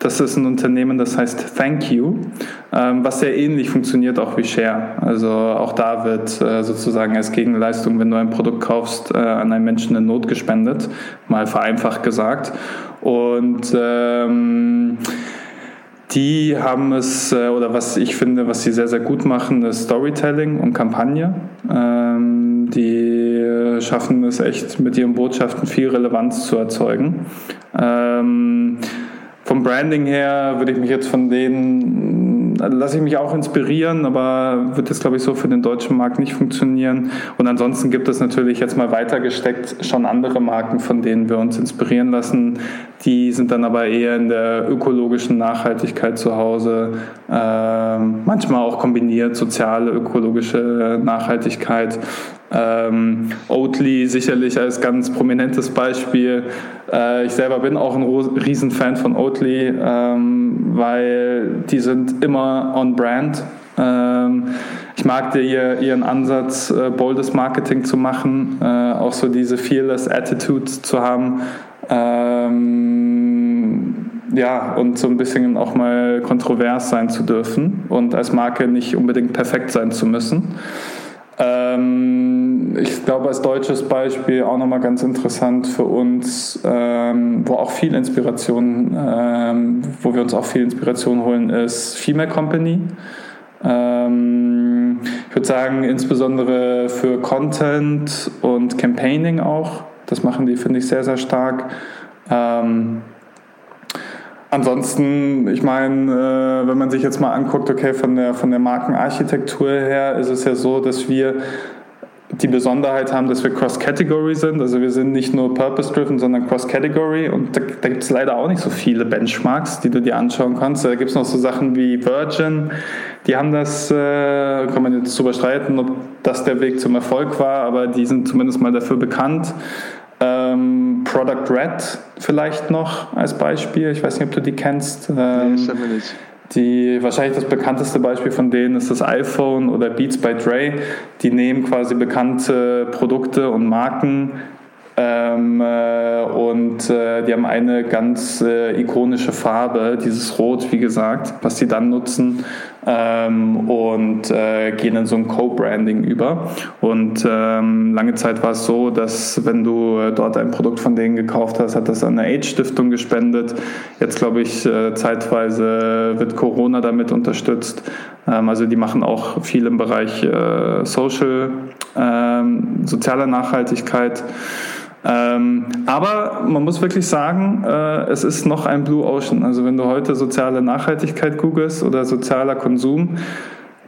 das ist ein Unternehmen, das heißt Thank You, ähm, was sehr ähnlich funktioniert auch wie Share. Also auch da wird äh, sozusagen als Gegenleistung, wenn du ein Produkt kaufst, äh, an einen Menschen in Not gespendet, mal vereinfacht gesagt. Und ähm, die haben es, äh, oder was ich finde, was sie sehr, sehr gut machen, ist Storytelling und Kampagne. Ähm, die äh, schaffen es echt, mit ihren Botschaften viel Relevanz zu erzeugen. Ähm, Vom Branding her würde ich mich jetzt von denen, lasse ich mich auch inspirieren, aber wird das, glaube ich, so für den deutschen Markt nicht funktionieren. Und ansonsten gibt es natürlich jetzt mal weitergesteckt schon andere Marken, von denen wir uns inspirieren lassen. Die sind dann aber eher in der ökologischen Nachhaltigkeit zu Hause, ähm, manchmal auch kombiniert soziale, ökologische Nachhaltigkeit. Ähm, Oatly sicherlich als ganz prominentes Beispiel. Äh, ich selber bin auch ein Riesenfan von Oatly, ähm, weil die sind immer on brand. Ähm, ich mag dir ihren Ansatz, äh, boldes Marketing zu machen, äh, auch so diese fearless Attitude zu haben. Ähm, ja, und so ein bisschen auch mal kontrovers sein zu dürfen und als Marke nicht unbedingt perfekt sein zu müssen. Ähm, ich glaube, als deutsches Beispiel auch nochmal ganz interessant für uns, ähm, wo auch viel Inspiration, ähm, wo wir uns auch viel Inspiration holen, ist Female Company. Ähm, ich würde sagen, insbesondere für Content und Campaigning auch. Das machen die, finde ich, sehr, sehr stark. Ähm, ansonsten, ich meine, äh, wenn man sich jetzt mal anguckt, okay, von der, von der Markenarchitektur her ist es ja so, dass wir die Besonderheit haben, dass wir Cross-Category sind. Also wir sind nicht nur Purpose-Driven, sondern Cross-Category. Und da, da gibt es leider auch nicht so viele Benchmarks, die du dir anschauen kannst. Da gibt es noch so Sachen wie Virgin. Die haben das, äh, kann man jetzt drüber streiten, ob das der Weg zum Erfolg war, aber die sind zumindest mal dafür bekannt. Ähm, Product Red vielleicht noch als Beispiel. Ich weiß nicht, ob du die kennst. Ähm, nee, stimmt nicht. Die, wahrscheinlich das bekannteste Beispiel von denen ist das iPhone oder Beats by Dre. Die nehmen quasi bekannte Produkte und Marken ähm, äh, und äh, die haben eine ganz äh, ikonische Farbe, dieses Rot, wie gesagt, was die dann nutzen ähm, und äh, gehen in so ein Co-Branding über. Und ähm, lange Zeit war es so, dass wenn du äh, dort ein Produkt von denen gekauft hast, hat das an eine AIDS-Stiftung gespendet. Jetzt glaube ich, äh, zeitweise wird Corona damit unterstützt. Ähm, also die machen auch viel im Bereich äh, Social, ähm, sozialer Nachhaltigkeit. Ähm, aber man muss wirklich sagen, äh, es ist noch ein Blue Ocean. Also wenn du heute soziale Nachhaltigkeit googelst oder sozialer Konsum,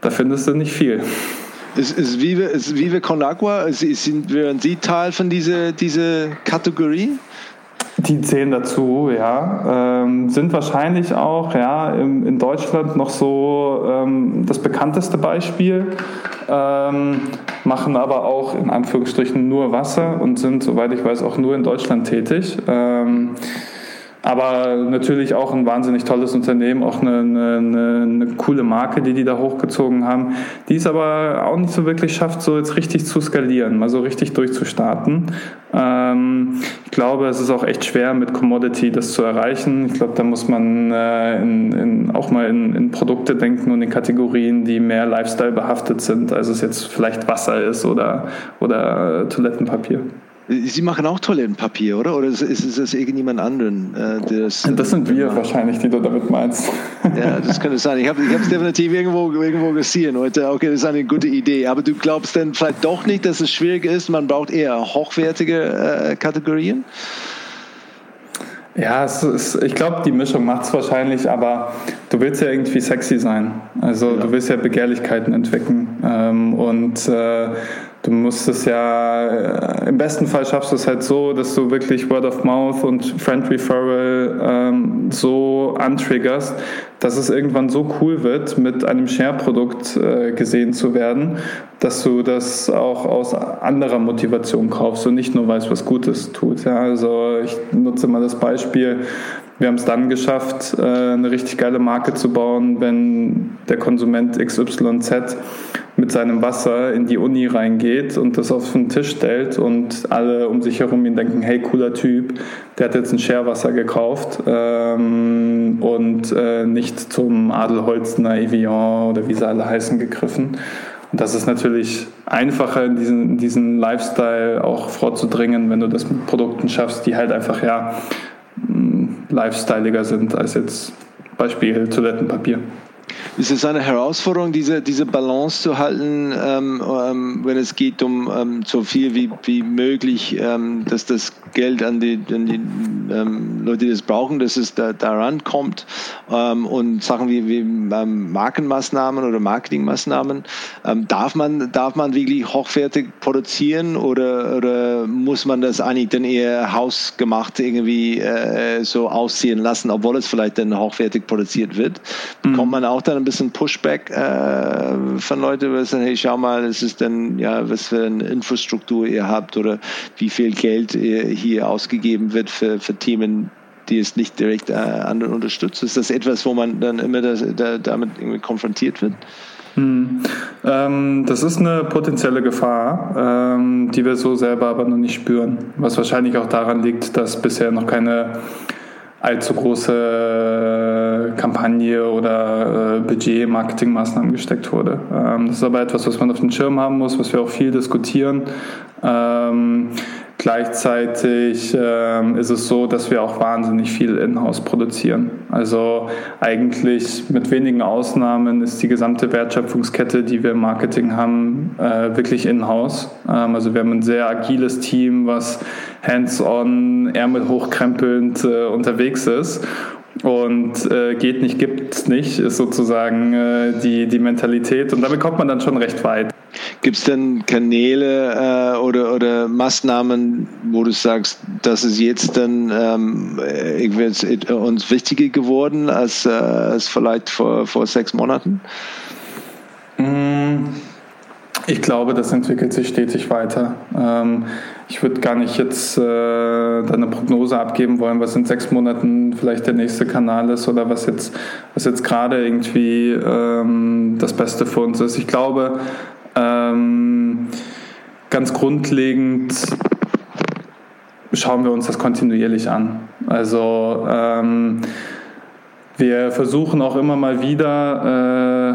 da findest du nicht viel. Es ist Vive, es Vive Con Agua, es sind Sie Teil von dieser diese Kategorie? Die zählen dazu, ja. Ähm, sind wahrscheinlich auch ja, im, in Deutschland noch so ähm, das bekannteste Beispiel, ähm, machen aber auch in Anführungsstrichen nur Wasser und sind, soweit ich weiß, auch nur in Deutschland tätig. Ähm, aber natürlich auch ein wahnsinnig tolles Unternehmen, auch eine, eine, eine coole Marke, die die da hochgezogen haben, die es aber auch nicht so wirklich schafft, so jetzt richtig zu skalieren, mal so richtig durchzustarten. Ähm, ich glaube, es ist auch echt schwer, mit Commodity das zu erreichen. Ich glaube, da muss man äh, in, in, auch mal in, in Produkte denken und in Kategorien, die mehr Lifestyle behaftet sind, als es jetzt vielleicht Wasser ist oder, oder äh, Toilettenpapier. Sie machen auch Toilettenpapier, oder? Oder ist es irgendjemand anderen? Äh, das, das sind wir wahrscheinlich, die du damit meinst. Ja, das könnte sein. Ich habe es definitiv irgendwo, irgendwo gesehen heute. Okay, das ist eine gute Idee. Aber du glaubst dann vielleicht doch nicht, dass es schwierig ist? Man braucht eher hochwertige äh, Kategorien? Ja, es ist, ich glaube, die Mischung macht es wahrscheinlich, aber du willst ja irgendwie sexy sein. Also ja. Du willst ja Begehrlichkeiten entwickeln. Ähm, und äh, du musst es ja, im besten Fall schaffst du es halt so, dass du wirklich Word of Mouth und Friend Referral ähm, so antriggerst, dass es irgendwann so cool wird, mit einem Share-Produkt äh, gesehen zu werden, dass du das auch aus anderer Motivation kaufst und nicht nur weißt, was Gutes tut. Ja, also ich nutze mal das Beispiel, wir haben es dann geschafft, äh, eine richtig geile Marke zu bauen, wenn der Konsument X Y Z mit seinem Wasser in die Uni reingeht und das auf den Tisch stellt und alle um sich herum ihn denken, hey, cooler Typ, der hat jetzt ein Share-Wasser gekauft ähm, und äh, nicht zum Adelholzner, Evian oder wie sie alle heißen gegriffen. Und das ist natürlich einfacher, in diesen, in diesen Lifestyle auch vorzudringen, wenn du das mit Produkten schaffst, die halt einfach ja lifestyleiger sind als jetzt Beispiel Toilettenpapier. Ist es eine Herausforderung, diese, diese Balance zu halten, ähm, ähm, wenn es geht um ähm, so viel wie, wie möglich, ähm, dass das Geld an die, an die ähm, Leute, die es brauchen, dass es da, da rankommt ähm, und Sachen wie, wie ähm, Markenmaßnahmen oder Marketingmaßnahmen. Ähm, darf man, darf man wirklich hochwertig produzieren oder, oder muss man das eigentlich dann eher hausgemacht irgendwie äh, so aussehen lassen, obwohl es vielleicht dann hochwertig produziert wird? Bekommt man auch auch dann ein bisschen Pushback äh, von Leuten, weil sagen, hey, schau mal, es ist denn, ja, was für eine Infrastruktur ihr habt oder wie viel Geld hier ausgegeben wird für, für Themen, die es nicht direkt äh, anderen unterstützt. Ist das etwas, wo man dann immer das, da, damit irgendwie konfrontiert wird? Hm. Ähm, das ist eine potenzielle Gefahr, ähm, die wir so selber aber noch nicht spüren. Was wahrscheinlich auch daran liegt, dass bisher noch keine allzu große Kampagne oder äh, Budget-Marketing-Maßnahmen gesteckt wurde. Ähm, das ist aber etwas, was man auf den Schirm haben muss, was wir auch viel diskutieren. Ähm, Gleichzeitig ähm, ist es so, dass wir auch wahnsinnig viel in-house produzieren. Also eigentlich mit wenigen Ausnahmen ist die gesamte Wertschöpfungskette, die wir im Marketing haben, äh, wirklich in-house. Ähm, also wir haben ein sehr agiles Team, was hands-on, Ärmel hochkrempelnd äh, unterwegs ist. Und äh, geht nicht, gibt's nicht, ist sozusagen äh, die, die Mentalität. Und damit kommt man dann schon recht weit. Gibt es denn Kanäle äh, oder, oder Maßnahmen, wo du sagst, das ist jetzt dann ähm, irgendwie uns wichtiger geworden als, äh, als vielleicht vor, vor sechs Monaten? Ich glaube, das entwickelt sich stetig weiter. Ähm, Ich würde gar nicht jetzt äh, eine Prognose abgeben wollen, was in sechs Monaten vielleicht der nächste Kanal ist oder was jetzt, was jetzt gerade irgendwie ähm, das Beste für uns ist. Ich glaube, ähm, ganz grundlegend schauen wir uns das kontinuierlich an. Also ähm, wir versuchen auch immer mal wieder, äh,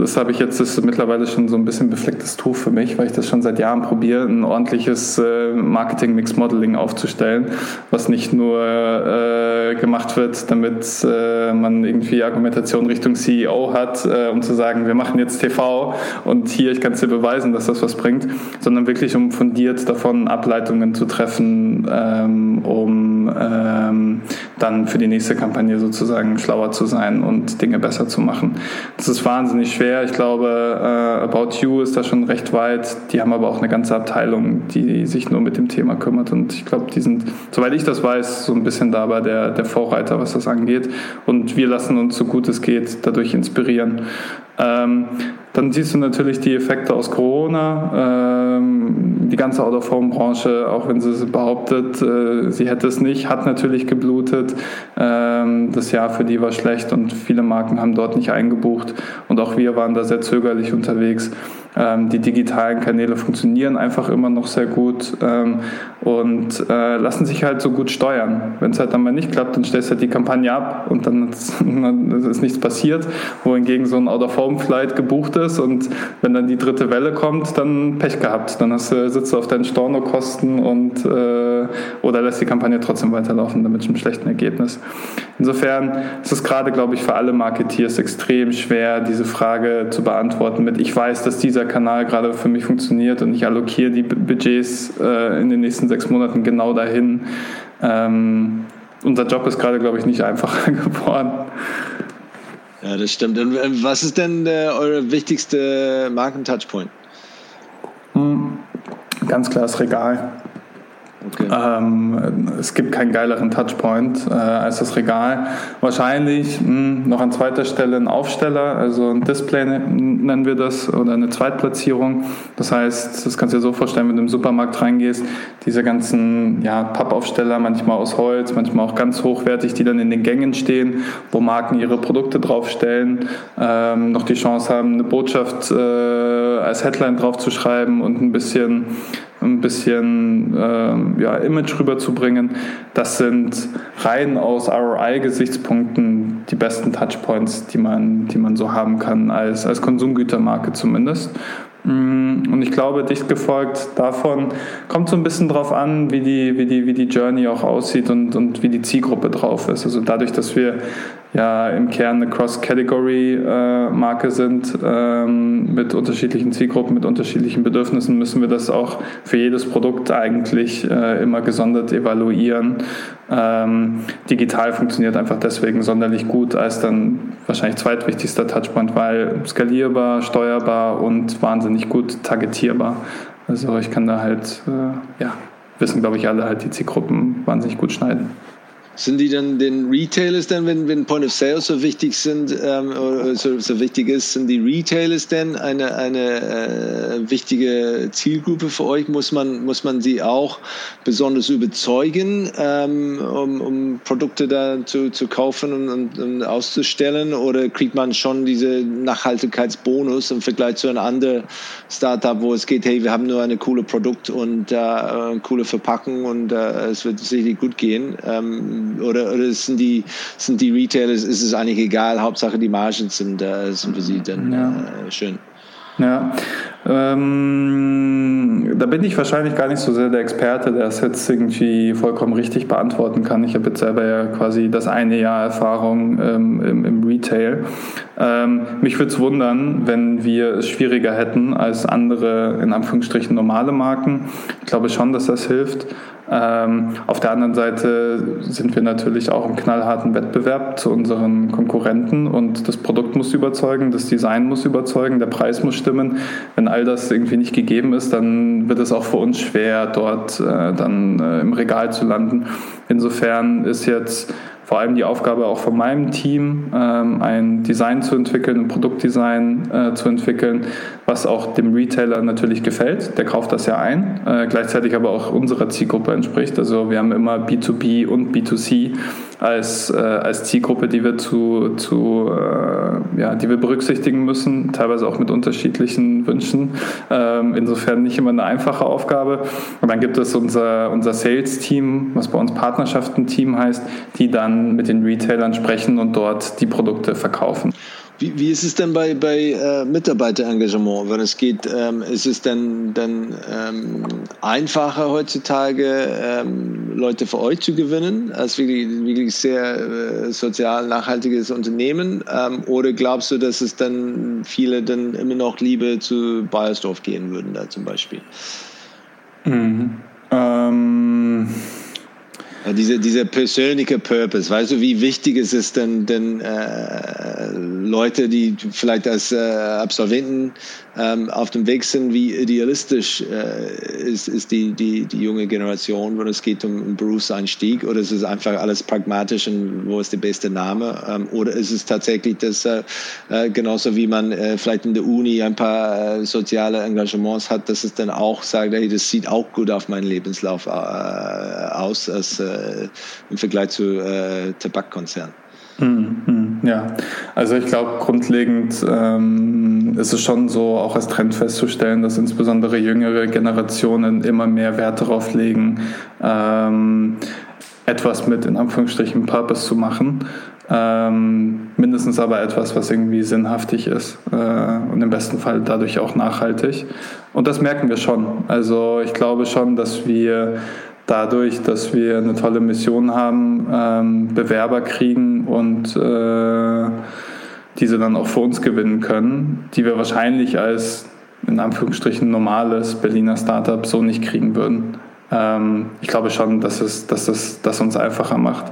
das habe ich jetzt, das ist mittlerweile schon so ein bisschen beflecktes Tuch für mich, weil ich das schon seit Jahren probiere, ein ordentliches äh, Marketing-Mix-Modeling aufzustellen, was nicht nur äh, gemacht wird, damit äh, man irgendwie Argumentation Richtung C E O hat, äh, um zu sagen, wir machen jetzt T V und hier, ich kann es dir beweisen, dass das was bringt, sondern wirklich um fundiert davon Ableitungen zu treffen, ähm, um ähm, dann für die nächste Kampagne sozusagen schlauer zu sein und Dinge besser zu machen. Das ist wahnsinnig schwer. Ich glaube, uh, About You ist da schon recht weit. Die haben aber auch eine ganze Abteilung, die sich nur mit dem Thema kümmert. Und ich glaube, die sind, soweit ich das weiß, so ein bisschen dabei der, der Vorreiter, was das angeht. Und wir lassen uns, so gut es geht, dadurch inspirieren. Ähm, dann siehst du natürlich die Effekte aus Corona. Ähm, die ganze Out-of-Home-Branche, auch wenn sie behauptet, äh, sie hätte es nicht, hat natürlich geblutet. Ähm, das Jahr für die war schlecht und viele Marken haben dort nicht eingebucht. Und auch wir waren da sehr zögerlich unterwegs. Ähm, die digitalen Kanäle funktionieren einfach immer noch sehr gut ähm, und äh, lassen sich halt so gut steuern. Wenn es halt dann mal nicht klappt, dann stellst du halt die Kampagne ab und dann ist, dann ist nichts passiert, wohingegen so ein Out-of-Home-Flight gebucht ist und wenn dann die dritte Welle kommt, dann Pech gehabt. Dann hast du, sitzt du auf deinen Stornokosten und, äh, oder lässt die Kampagne trotzdem weiterlaufen, damit schon einem schlechten Ergebnis. Insofern ist es gerade, glaube ich, für alle Marketeers extrem schwer, diese Frage zu beantworten mit, ich weiß, dass dieser Kanal gerade für mich funktioniert und ich allokiere die Budgets äh, in den nächsten sechs Monaten genau dahin. Ähm, unser Job ist gerade, glaube ich, nicht einfacher geworden. Ja, das stimmt. Und was ist denn äh, eure wichtigste Marken-Touchpoint? Hm, ganz klares Regal. Okay. Ähm, es gibt keinen geileren Touchpoint äh, als das Regal. Wahrscheinlich mh, noch an zweiter Stelle ein Aufsteller, also ein Display nennen wir das, oder eine Zweitplatzierung. Das heißt, das kannst du dir so vorstellen, wenn du im Supermarkt reingehst, diese ganzen ja, Pappaufsteller, manchmal aus Holz, manchmal auch ganz hochwertig, die dann in den Gängen stehen, wo Marken ihre Produkte draufstellen, ähm, noch die Chance haben, eine Botschaft äh, als Headline draufzuschreiben und ein bisschen ein bisschen äh, ja, Image rüberzubringen. Das sind rein aus R O I-Gesichtspunkten die besten Touchpoints, die man, die man so haben kann, als, als Konsumgütermarke zumindest. Und ich glaube, dicht gefolgt davon, kommt so ein bisschen drauf an, wie die, wie die, wie die Journey auch aussieht und, und wie die Zielgruppe drauf ist. Also dadurch, dass wir ja im Kern eine Cross-Category-Marke äh, sind, ähm, mit unterschiedlichen Zielgruppen, mit unterschiedlichen Bedürfnissen, müssen wir das auch für jedes Produkt eigentlich äh, immer gesondert evaluieren. Ähm, digital funktioniert einfach deswegen sonderlich gut als dann wahrscheinlich zweitwichtigster Touchpoint, weil skalierbar, steuerbar und wahnsinnig gut targetierbar. Also ich kann da halt, äh, ja, wissen glaube ich alle halt die Zielgruppen wahnsinnig gut schneiden. Sind die dann den Retailers dann, wenn, wenn Point of Sale so wichtig sind, ähm, oder so, so wichtig ist, sind die Retailers denn eine, eine äh, wichtige Zielgruppe für euch? Muss man, muss man sie auch besonders überzeugen, ähm, um, um Produkte da zu, zu kaufen und, und, und auszustellen? Oder kriegt man schon diese Nachhaltigkeitsbonus im Vergleich zu einem anderen Startup, wo es geht, hey, wir haben nur ein cooles Produkt und äh, eine coole Verpackung und äh, es wird sicherlich gut gehen? Ähm, Oder, oder sind die sind die Retailers, ist es eigentlich egal, Hauptsache die Margen sind, äh, sind für sie dann ja. äh, schön. Ja, ähm, da bin ich wahrscheinlich gar nicht so sehr der Experte, der es jetzt irgendwie vollkommen richtig beantworten kann. Ich habe jetzt selber ja quasi das eine Jahr Erfahrung ähm, im, im Retail. Ähm, mich würde es wundern, wenn wir es schwieriger hätten als andere, in Anführungsstrichen, normale Marken. Ich glaube schon, dass das hilft. Ähm, auf der anderen Seite sind wir natürlich auch im knallharten Wettbewerb zu unseren Konkurrenten und das Produkt muss überzeugen, das Design muss überzeugen, der Preis muss stimmen. Wenn all das irgendwie nicht gegeben ist, dann wird es auch für uns schwer, dort äh, dann äh, im Regal zu landen. Insofern ist jetzt vor allem die Aufgabe auch von meinem Team, ähm, ein Design zu entwickeln, ein Produktdesign äh, zu entwickeln, was auch dem Retailer natürlich gefällt. Der kauft das ja ein, äh, gleichzeitig aber auch unserer Zielgruppe entspricht. Also wir haben immer B zwei B und B zwei C als, äh, als Zielgruppe, die wir, zu, zu, äh, ja, die wir berücksichtigen müssen, teilweise auch mit unterschiedlichen Wünschen. Ähm, insofern nicht immer eine einfache Aufgabe. Und dann gibt es unser, unser Sales-Team, was bei uns Partnerschaften-Team heißt, die dann mit den Retailern sprechen und dort die Produkte verkaufen. Wie, wie ist es denn bei, bei äh, Mitarbeiterengagement, wenn es geht? Ähm, ist es denn dann ähm, einfacher heutzutage, ähm, Leute für euch zu gewinnen, als wirklich, wirklich sehr äh, sozial nachhaltiges Unternehmen? Ähm, oder glaubst du, dass es dann viele dann immer noch lieber zu Bayersdorf gehen würden, da zum Beispiel? Mhm. Ähm... Dieser, dieser persönliche Purpose, weißt du, wie wichtig ist es denn, denn äh, Leute, die vielleicht als äh, Absolventen ähm, auf dem Weg sind, wie idealistisch äh, ist, ist die, die, die junge Generation, wenn es geht um, um Berufseinstieg, oder ist es einfach alles pragmatisch und wo ist der beste Name, ähm, oder ist es tatsächlich, dass äh, genauso wie man äh, vielleicht in der Uni ein paar äh, soziale Engagements hat, dass es dann auch sagt, hey, das sieht auch gut auf meinen Lebenslauf äh, aus, als äh, im Vergleich zu äh, Tabakkonzernen. Ja, also ich glaube, grundlegend ähm, ist es schon so, auch als Trend festzustellen, dass insbesondere jüngere Generationen immer mehr Wert darauf legen, ähm, etwas mit, in Anführungsstrichen, Purpose zu machen. Ähm, mindestens aber etwas, was irgendwie sinnhaftig ist äh, und im besten Fall dadurch auch nachhaltig. Und das merken wir schon. Also ich glaube schon, dass wir dadurch, dass wir eine tolle Mission haben, ähm, Bewerber kriegen und äh, diese dann auch für uns gewinnen können, die wir wahrscheinlich als, in Anführungsstrichen, normales Berliner Startup so nicht kriegen würden. Ähm, ich glaube schon, dass es, dass es das uns einfacher macht.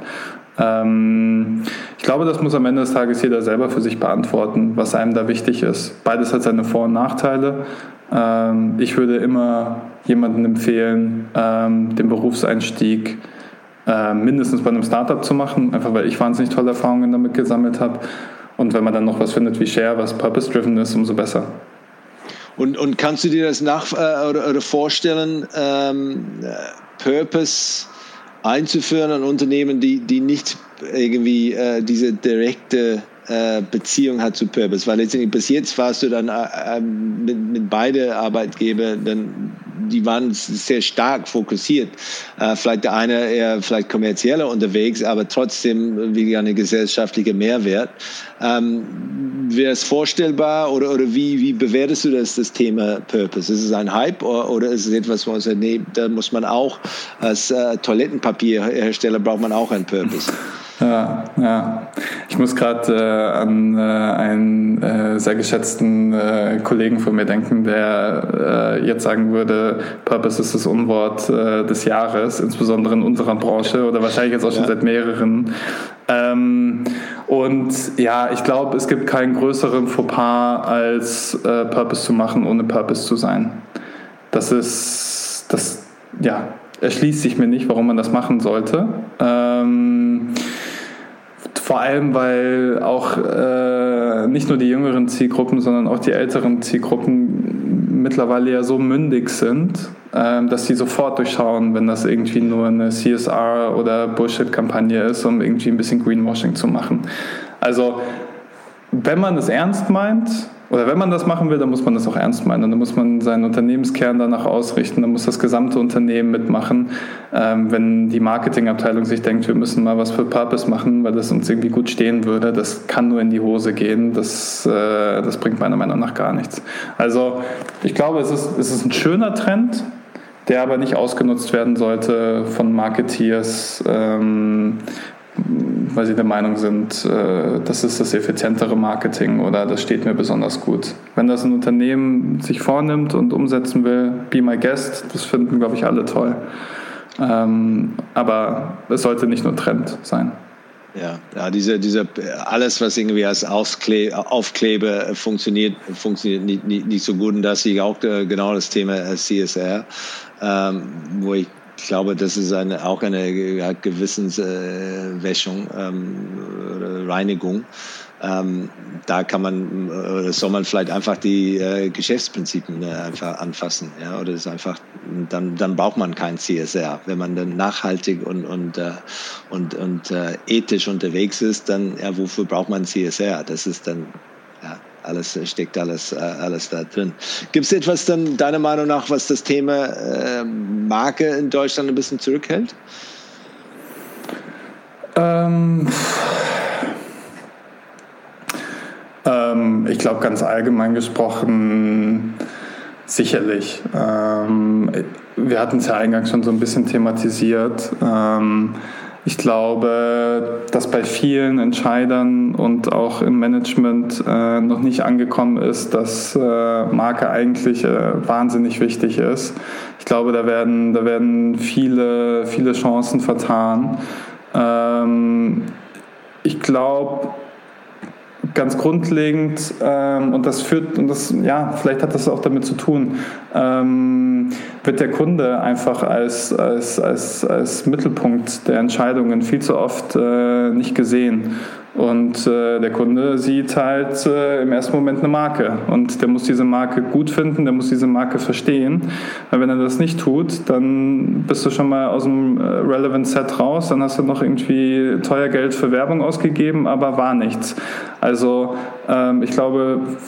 Ähm, ich glaube, das muss am Ende des Tages jeder selber für sich beantworten, was einem da wichtig ist. Beides hat seine Vor- und Nachteile. Ähm, ich würde immer jemandem empfehlen, ähm, den Berufseinstieg äh, mindestens bei einem Startup zu machen, einfach weil ich wahnsinnig tolle Erfahrungen damit gesammelt habe. Und wenn man dann noch was findet wie Share, was purpose-driven ist, umso besser. Und, und kannst du dir das nach äh, oder, oder vorstellen, ähm, Purpose einzuführen an Unternehmen, die, die nicht irgendwie äh, diese direkte Beziehung hat zu Purpose, weil letztendlich bis jetzt warst du dann äh, mit, mit beide Arbeitgeber, dann die waren sehr stark fokussiert. Äh, vielleicht der eine eher vielleicht kommerzieller unterwegs, aber trotzdem wie eine gesellschaftliche Mehrwert. Ähm, wäre es vorstellbar oder oder wie wie bewertest du das das Thema Purpose? Ist es ein Hype oder, oder ist es etwas, wo man sagt, nee, da muss man auch als äh, Toilettenpapierhersteller braucht man auch einen Purpose? Ja, ja. Ich muss gerade äh, an äh, einen äh, sehr geschätzten äh, Kollegen von mir denken, der äh, jetzt sagen würde, Purpose ist das Unwort äh, des Jahres, insbesondere in unserer Branche oder wahrscheinlich jetzt auch schon ja. seit mehreren. Ähm, und ja, ich glaube, es gibt keinen größeren Fauxpas als äh, Purpose zu machen, ohne Purpose zu sein. Das ist, das, ja, erschließt sich mir nicht, warum man das machen sollte. Ähm, Vor allem, weil auch äh, nicht nur die jüngeren Zielgruppen, sondern auch die älteren Zielgruppen mittlerweile ja so mündig sind, äh, dass sie sofort durchschauen, wenn das irgendwie nur eine C S R- oder Bullshit-Kampagne ist, um irgendwie ein bisschen Greenwashing zu machen. Also, wenn man es ernst meint, oder wenn man das machen will, dann muss man das auch ernst meinen. Und dann muss man seinen Unternehmenskern danach ausrichten. Dann muss das gesamte Unternehmen mitmachen. Ähm, wenn die Marketingabteilung sich denkt, wir müssen mal was für Purpose machen, weil das uns irgendwie gut stehen würde, das kann nur in die Hose gehen. Das, äh, das bringt meiner Meinung nach gar nichts. Also ich glaube, es ist, es ist ein schöner Trend, der aber nicht ausgenutzt werden sollte von Marketeers, ähm, weil sie der Meinung sind, das ist das effizientere Marketing oder das steht mir besonders gut. Wenn das ein Unternehmen sich vornimmt und umsetzen will, be my guest, das finden, glaube ich, alle toll. Aber es sollte nicht nur Trend sein. Ja, ja diese, diese, alles, was irgendwie als Aufkle- Aufklebe funktioniert, funktioniert nicht, nicht, nicht so gut. Und das ist auch genau das Thema C S R, wo ich Ich glaube, das ist eine, auch eine ja, Gewissenswäschung, ähm, Reinigung. Ähm, da kann man, oder soll man vielleicht einfach die äh, Geschäftsprinzipien äh, einfach anfassen. Ja? Oder ist einfach, dann, dann braucht man kein C S R. Wenn man dann nachhaltig und, und, äh, und, und äh, ethisch unterwegs ist, dann, ja, wofür braucht man C S R? Das ist dann, ja. Alles steckt alles, alles da drin. Gibt es etwas dann deiner Meinung nach, was das Thema äh, Marke in Deutschland ein bisschen zurückhält? Ähm, ähm, ich glaube, ganz allgemein gesprochen sicherlich. Ähm, wir hatten es ja eingangs schon so ein bisschen thematisiert. Ähm, Ich glaube, dass bei vielen Entscheidern und auch im Management äh, noch nicht angekommen ist, dass äh, Marke eigentlich äh, wahnsinnig wichtig ist. Ich glaube, da werden, da werden viele, viele Chancen vertan. Ähm, ich glaube, ganz grundlegend, ähm, und das führt, und das, ja, vielleicht hat das auch damit zu tun, ähm, wird der Kunde einfach als, als, als, als Mittelpunkt der Entscheidungen viel zu oft äh, nicht gesehen. Und äh, der Kunde sieht halt äh, im ersten Moment eine Marke. Und der muss diese Marke gut finden, der muss diese Marke verstehen. Weil wenn er das nicht tut, dann bist du schon mal aus dem Relevant Set raus. Dann hast du noch irgendwie teuer Geld für Werbung ausgegeben, aber war nichts. Also ähm, ich glaube,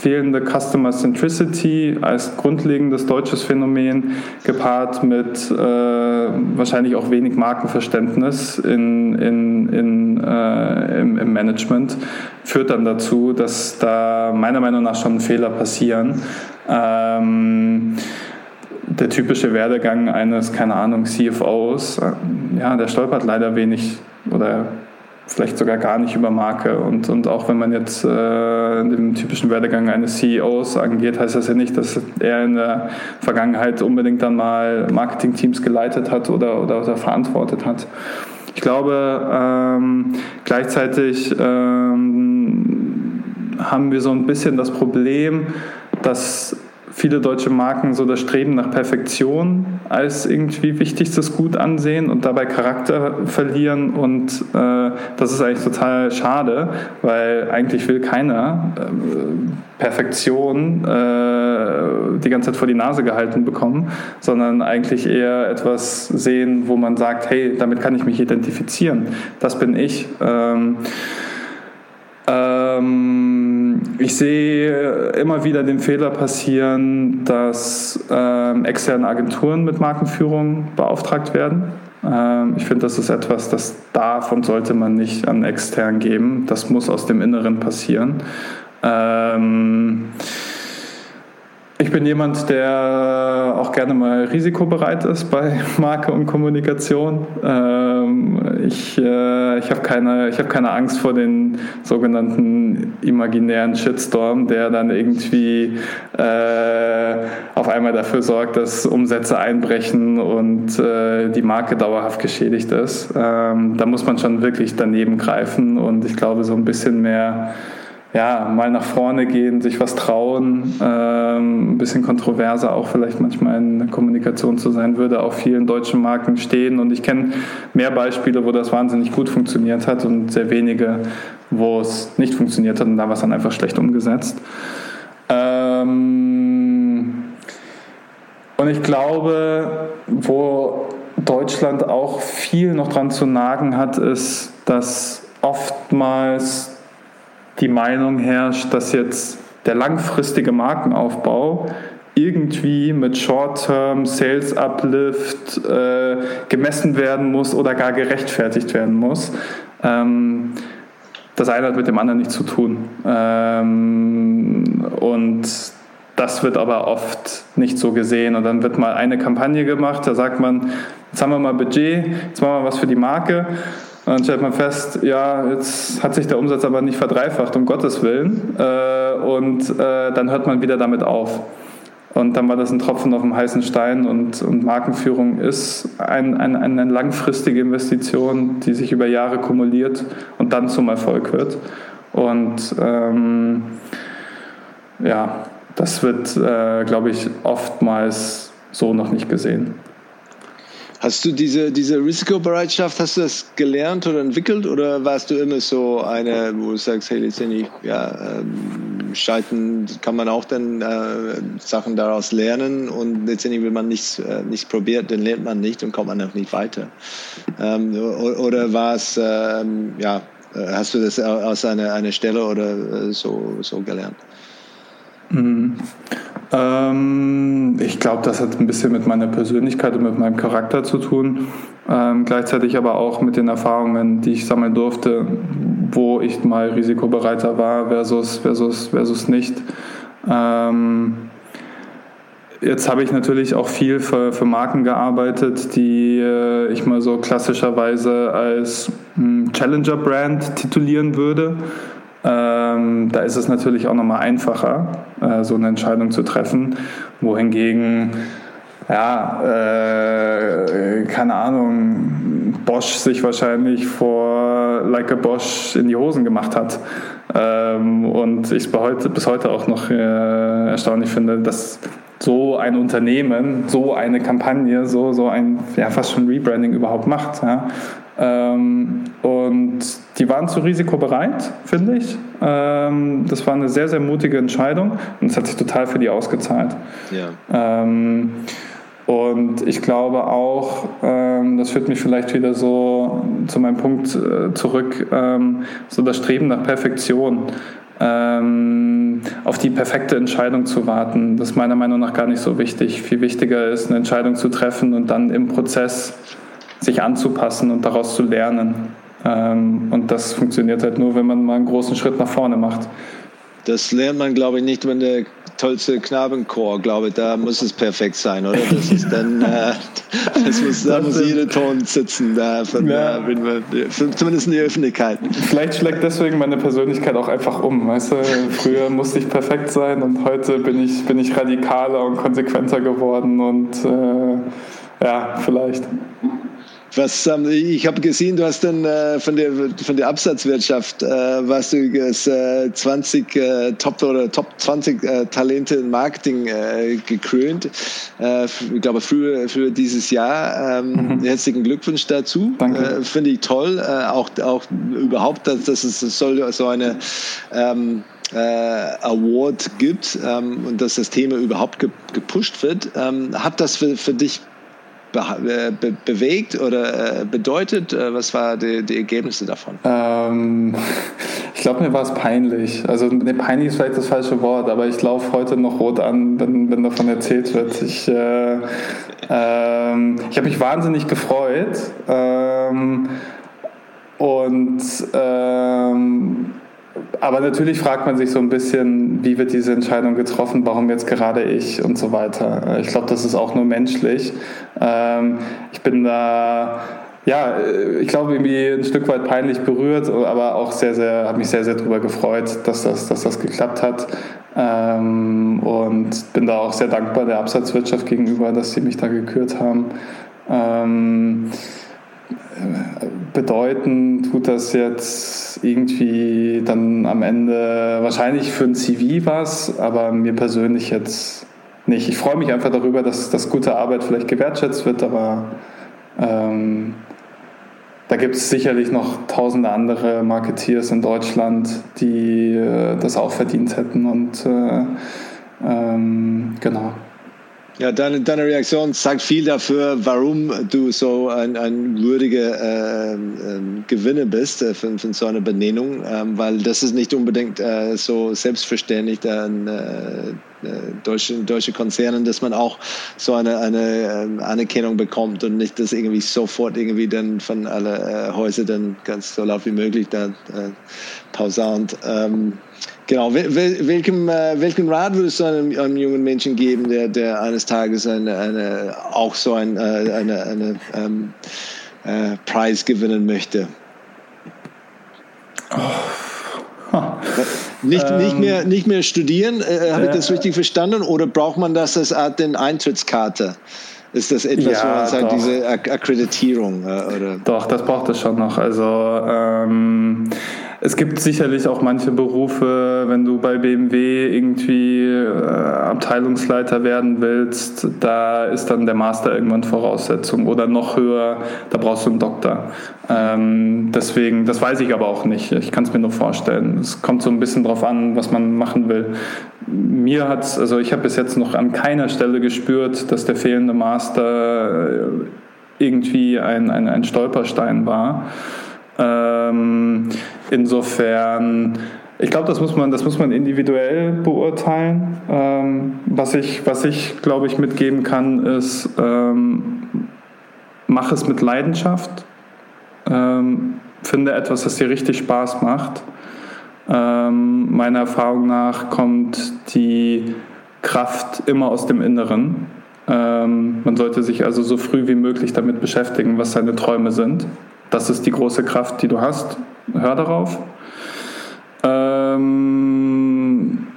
fehlende Customer Centricity als grundlegendes deutsches Phänomen gepaart mit äh, wahrscheinlich auch wenig Markenverständnis in, in, in, äh, im, im Management. Management führt dann dazu, dass da meiner Meinung nach schon Fehler passieren. Ähm, der typische Werdegang eines, keine Ahnung, C F Os, ja, der stolpert leider wenig oder vielleicht sogar gar nicht über Marke. Und, und auch wenn man jetzt äh, den typischen Werdegang eines C E Os angeht, heißt das ja nicht, dass er in der Vergangenheit unbedingt dann mal Marketingteams geleitet hat oder, oder, oder verantwortet hat. Ich glaube, ähm, gleichzeitig ähm, haben wir so ein bisschen das Problem, dass viele deutsche Marken so das Streben nach Perfektion als irgendwie wichtigstes Gut ansehen und dabei Charakter verlieren. Und äh, das ist eigentlich total schade, weil eigentlich will keiner äh, Perfektion äh, die ganze Zeit vor die Nase gehalten bekommen, sondern eigentlich eher etwas sehen, wo man sagt, hey, damit kann ich mich identifizieren. Das bin ich. Ähm, Ich sehe immer wieder den Fehler passieren, dass ähm, externe Agenturen mit Markenführung beauftragt werden. Ähm, ich finde, das ist etwas, das darf und sollte man nicht an extern geben. Das muss aus dem Inneren passieren. Ähm, ich bin jemand, der auch gerne mal risikobereit ist bei Marke und Kommunikation. Ähm, Ich, äh, ich habe keine, ich hab keine Angst vor den sogenannten imaginären Shitstorm, der dann irgendwie äh, auf einmal dafür sorgt, dass Umsätze einbrechen und äh, die Marke dauerhaft geschädigt ist. Ähm, da muss man schon wirklich daneben greifen und ich glaube, so ein bisschen mehr ja, mal nach vorne gehen, sich was trauen, ähm, ein bisschen kontroverser auch vielleicht manchmal in der Kommunikation zu sein, würde auf vielen deutschen Marken stehen. Und ich kenne mehr Beispiele, wo das wahnsinnig gut funktioniert hat und sehr wenige, wo es nicht funktioniert hat, und da war es dann einfach schlecht umgesetzt. Ähm, und ich glaube, wo Deutschland auch viel noch dran zu nagen hat, ist, dass oftmals die Meinung herrscht, dass jetzt der langfristige Markenaufbau irgendwie mit Short-Term, Sales-Uplift äh, gemessen werden muss oder gar gerechtfertigt werden muss. Ähm, das eine hat mit dem anderen nichts zu tun. Ähm, und das wird aber oft nicht so gesehen. Und dann wird mal eine Kampagne gemacht, da sagt man, jetzt haben wir mal Budget, jetzt machen wir was für die Marke. Und dann stellt man fest, ja, jetzt hat sich der Umsatz aber nicht verdreifacht, um Gottes Willen. Und dann hört man wieder damit auf. Und dann war das ein Tropfen auf dem heißen Stein. Und, und Markenführung ist ein, ein, eine langfristige Investition, die sich über Jahre kumuliert und dann zum Erfolg wird. Und ähm, ja, das wird, äh, glaube ich, oftmals so noch nicht gesehen. Hast du diese, diese Risikobereitschaft, hast du das gelernt oder entwickelt, oder warst du immer so eine, wo du sagst, hey, letztendlich, ja, ähm, scheitern kann man auch dann äh, Sachen daraus lernen, und letztendlich, wenn man nichts, äh, nichts probiert, dann lernt man nicht und kommt man auch nicht weiter. Ähm, oder war es, ähm, ja, hast du das aus einer, einer Stelle oder so, so gelernt? Mhm. Ähm, ich glaube, das hat ein bisschen mit meiner Persönlichkeit und mit meinem Charakter zu tun, ähm, gleichzeitig aber auch mit den Erfahrungen, die ich sammeln durfte, wo ich mal risikobereiter war versus, versus, versus nicht. Ähm, jetzt habe ich natürlich auch viel für, für Marken gearbeitet, die äh, ich mal so klassischerweise als mh, Challenger-Brand titulieren würde. Ähm, da ist es natürlich auch nochmal einfacher, äh, so eine Entscheidung zu treffen, wohingegen, ja, äh, keine Ahnung, Bosch sich wahrscheinlich vor Like a Bosch in die Hosen gemacht hat, ähm, und ich es bis heute auch noch äh, erstaunlich finde, dass so ein Unternehmen, so eine Kampagne, so, so ein, ja, fast schon Rebranding überhaupt macht, ja. Ähm, und die waren zu risikobereit, finde ich. Ähm, das war eine sehr, sehr mutige Entscheidung, und es hat sich total für die ausgezahlt. Ja. Ähm, und ich glaube auch, ähm, das führt mich vielleicht wieder so zu meinem Punkt äh, zurück, ähm, so das Streben nach Perfektion, ähm, auf die perfekte Entscheidung zu warten, das ist meiner Meinung nach gar nicht so wichtig. Viel wichtiger ist, eine Entscheidung zu treffen und dann im Prozess sich anzupassen und daraus zu lernen. Und das funktioniert halt nur, wenn man mal einen großen Schritt nach vorne macht. Das lernt man, glaube ich, nicht, wenn der tollste Knabenchor, glaube ich, da muss es perfekt sein, oder? Das ist dann, äh, das muss, da muss jeder Ton sitzen, da von, ja. äh, zumindest in der Öffentlichkeit. Vielleicht schlägt deswegen meine Persönlichkeit auch einfach um, weißt du? Früher musste ich perfekt sein, und heute bin ich, bin ich radikaler und konsequenter geworden, und äh, ja, vielleicht. Was, ich habe gesehen, du hast dann äh, von der von der Absatzwirtschaft äh, warst du das, äh, zwanzig äh, Top oder Top zwanzig äh, Talente in Marketing äh, gekrönt. Äh, ich glaube früher für dieses Jahr. Ähm, mhm. Herzlichen Glückwunsch dazu. Äh, Finde ich toll. Äh, auch auch überhaupt, dass, dass es soll so eine ähm, Award gibt, ähm, und dass das Thema überhaupt ge- gepusht wird. Ähm, hat das für für dich Be- be- bewegt oder äh, bedeutet? Äh, was waren die, die Ergebnisse davon? Ähm, ich glaube, mir war es peinlich. Also ne, peinlich ist vielleicht das falsche Wort, aber ich laufe heute noch rot an, wenn, wenn davon erzählt wird. Ich, äh, ähm, ich habe mich wahnsinnig gefreut, ähm, und ähm, aber natürlich fragt man sich so ein bisschen, wie wird diese Entscheidung getroffen, warum jetzt gerade ich und so weiter. Ich glaube, das ist auch nur menschlich. Ich bin da, ja, ich glaube, irgendwie ein Stück weit peinlich berührt, aber auch sehr, sehr, habe mich sehr, sehr darüber gefreut, dass das, dass das geklappt hat. Und bin da auch sehr dankbar der Absatzwirtschaft gegenüber, dass sie mich da gekürt haben. bedeuten tut das jetzt irgendwie dann am Ende wahrscheinlich für ein C V was, aber mir persönlich jetzt nicht. Ich freue mich einfach darüber, dass, dass gute Arbeit vielleicht gewertschätzt wird, aber ähm, da gibt es sicherlich noch tausende andere Marketeers in Deutschland, die äh, das auch verdient hätten und äh, ähm, genau. Ja, deine, deine Reaktion sagt viel dafür, warum du so ein, ein würdiger äh, äh, Gewinner bist äh, von, von so einer Benennung, äh, weil das ist nicht unbedingt äh, so selbstverständlich an äh, deutsche, deutsche Konzernen, dass man auch so eine, eine äh, Anerkennung bekommt und nicht das irgendwie sofort irgendwie dann von alle äh, Häuser dann ganz so laut wie möglich da äh, pausant. Ähm, Genau, welchen, welchen Rat würdest du einem, einem jungen Menschen geben, der, der eines Tages eine, eine, auch so ein, eine, eine, eine, ähm, äh, Preis gewinnen möchte? Oh. Nicht, ähm, nicht, mehr, nicht mehr studieren, äh, habe ich das richtig verstanden? Oder braucht man das als Art den Eintrittskarte? Ist das etwas, ja, wo man sagt, doch. diese Ak- Akkreditierung? Äh, oder? Doch, das braucht es schon noch. Also ähm, es gibt sicherlich auch manche Berufe, wenn du bei B M W irgendwie äh, Abteilungsleiter werden willst, da ist dann der Master irgendwann Voraussetzung oder noch höher, da brauchst du einen Doktor. Ähm, deswegen, das weiß ich aber auch nicht. Ich kann es mir nur vorstellen. Es kommt so ein bisschen drauf an, was man machen will. Mir hat's, also ich habe bis jetzt noch an keiner Stelle gespürt, dass der fehlende Master irgendwie ein, ein, ein Stolperstein war. Ähm, insofern, ich glaube, das muss man, das muss man individuell beurteilen. Ähm, was ich, was ich glaube ich mitgeben kann, ist, ähm, mach es mit Leidenschaft. Ähm, finde etwas, das dir richtig Spaß macht. Ähm, meiner Erfahrung nach kommt die Kraft immer aus dem Inneren. Ähm, man sollte sich also so früh wie möglich damit beschäftigen, was seine Träume sind. Das ist die große Kraft, die du hast. Hör darauf. Ähm,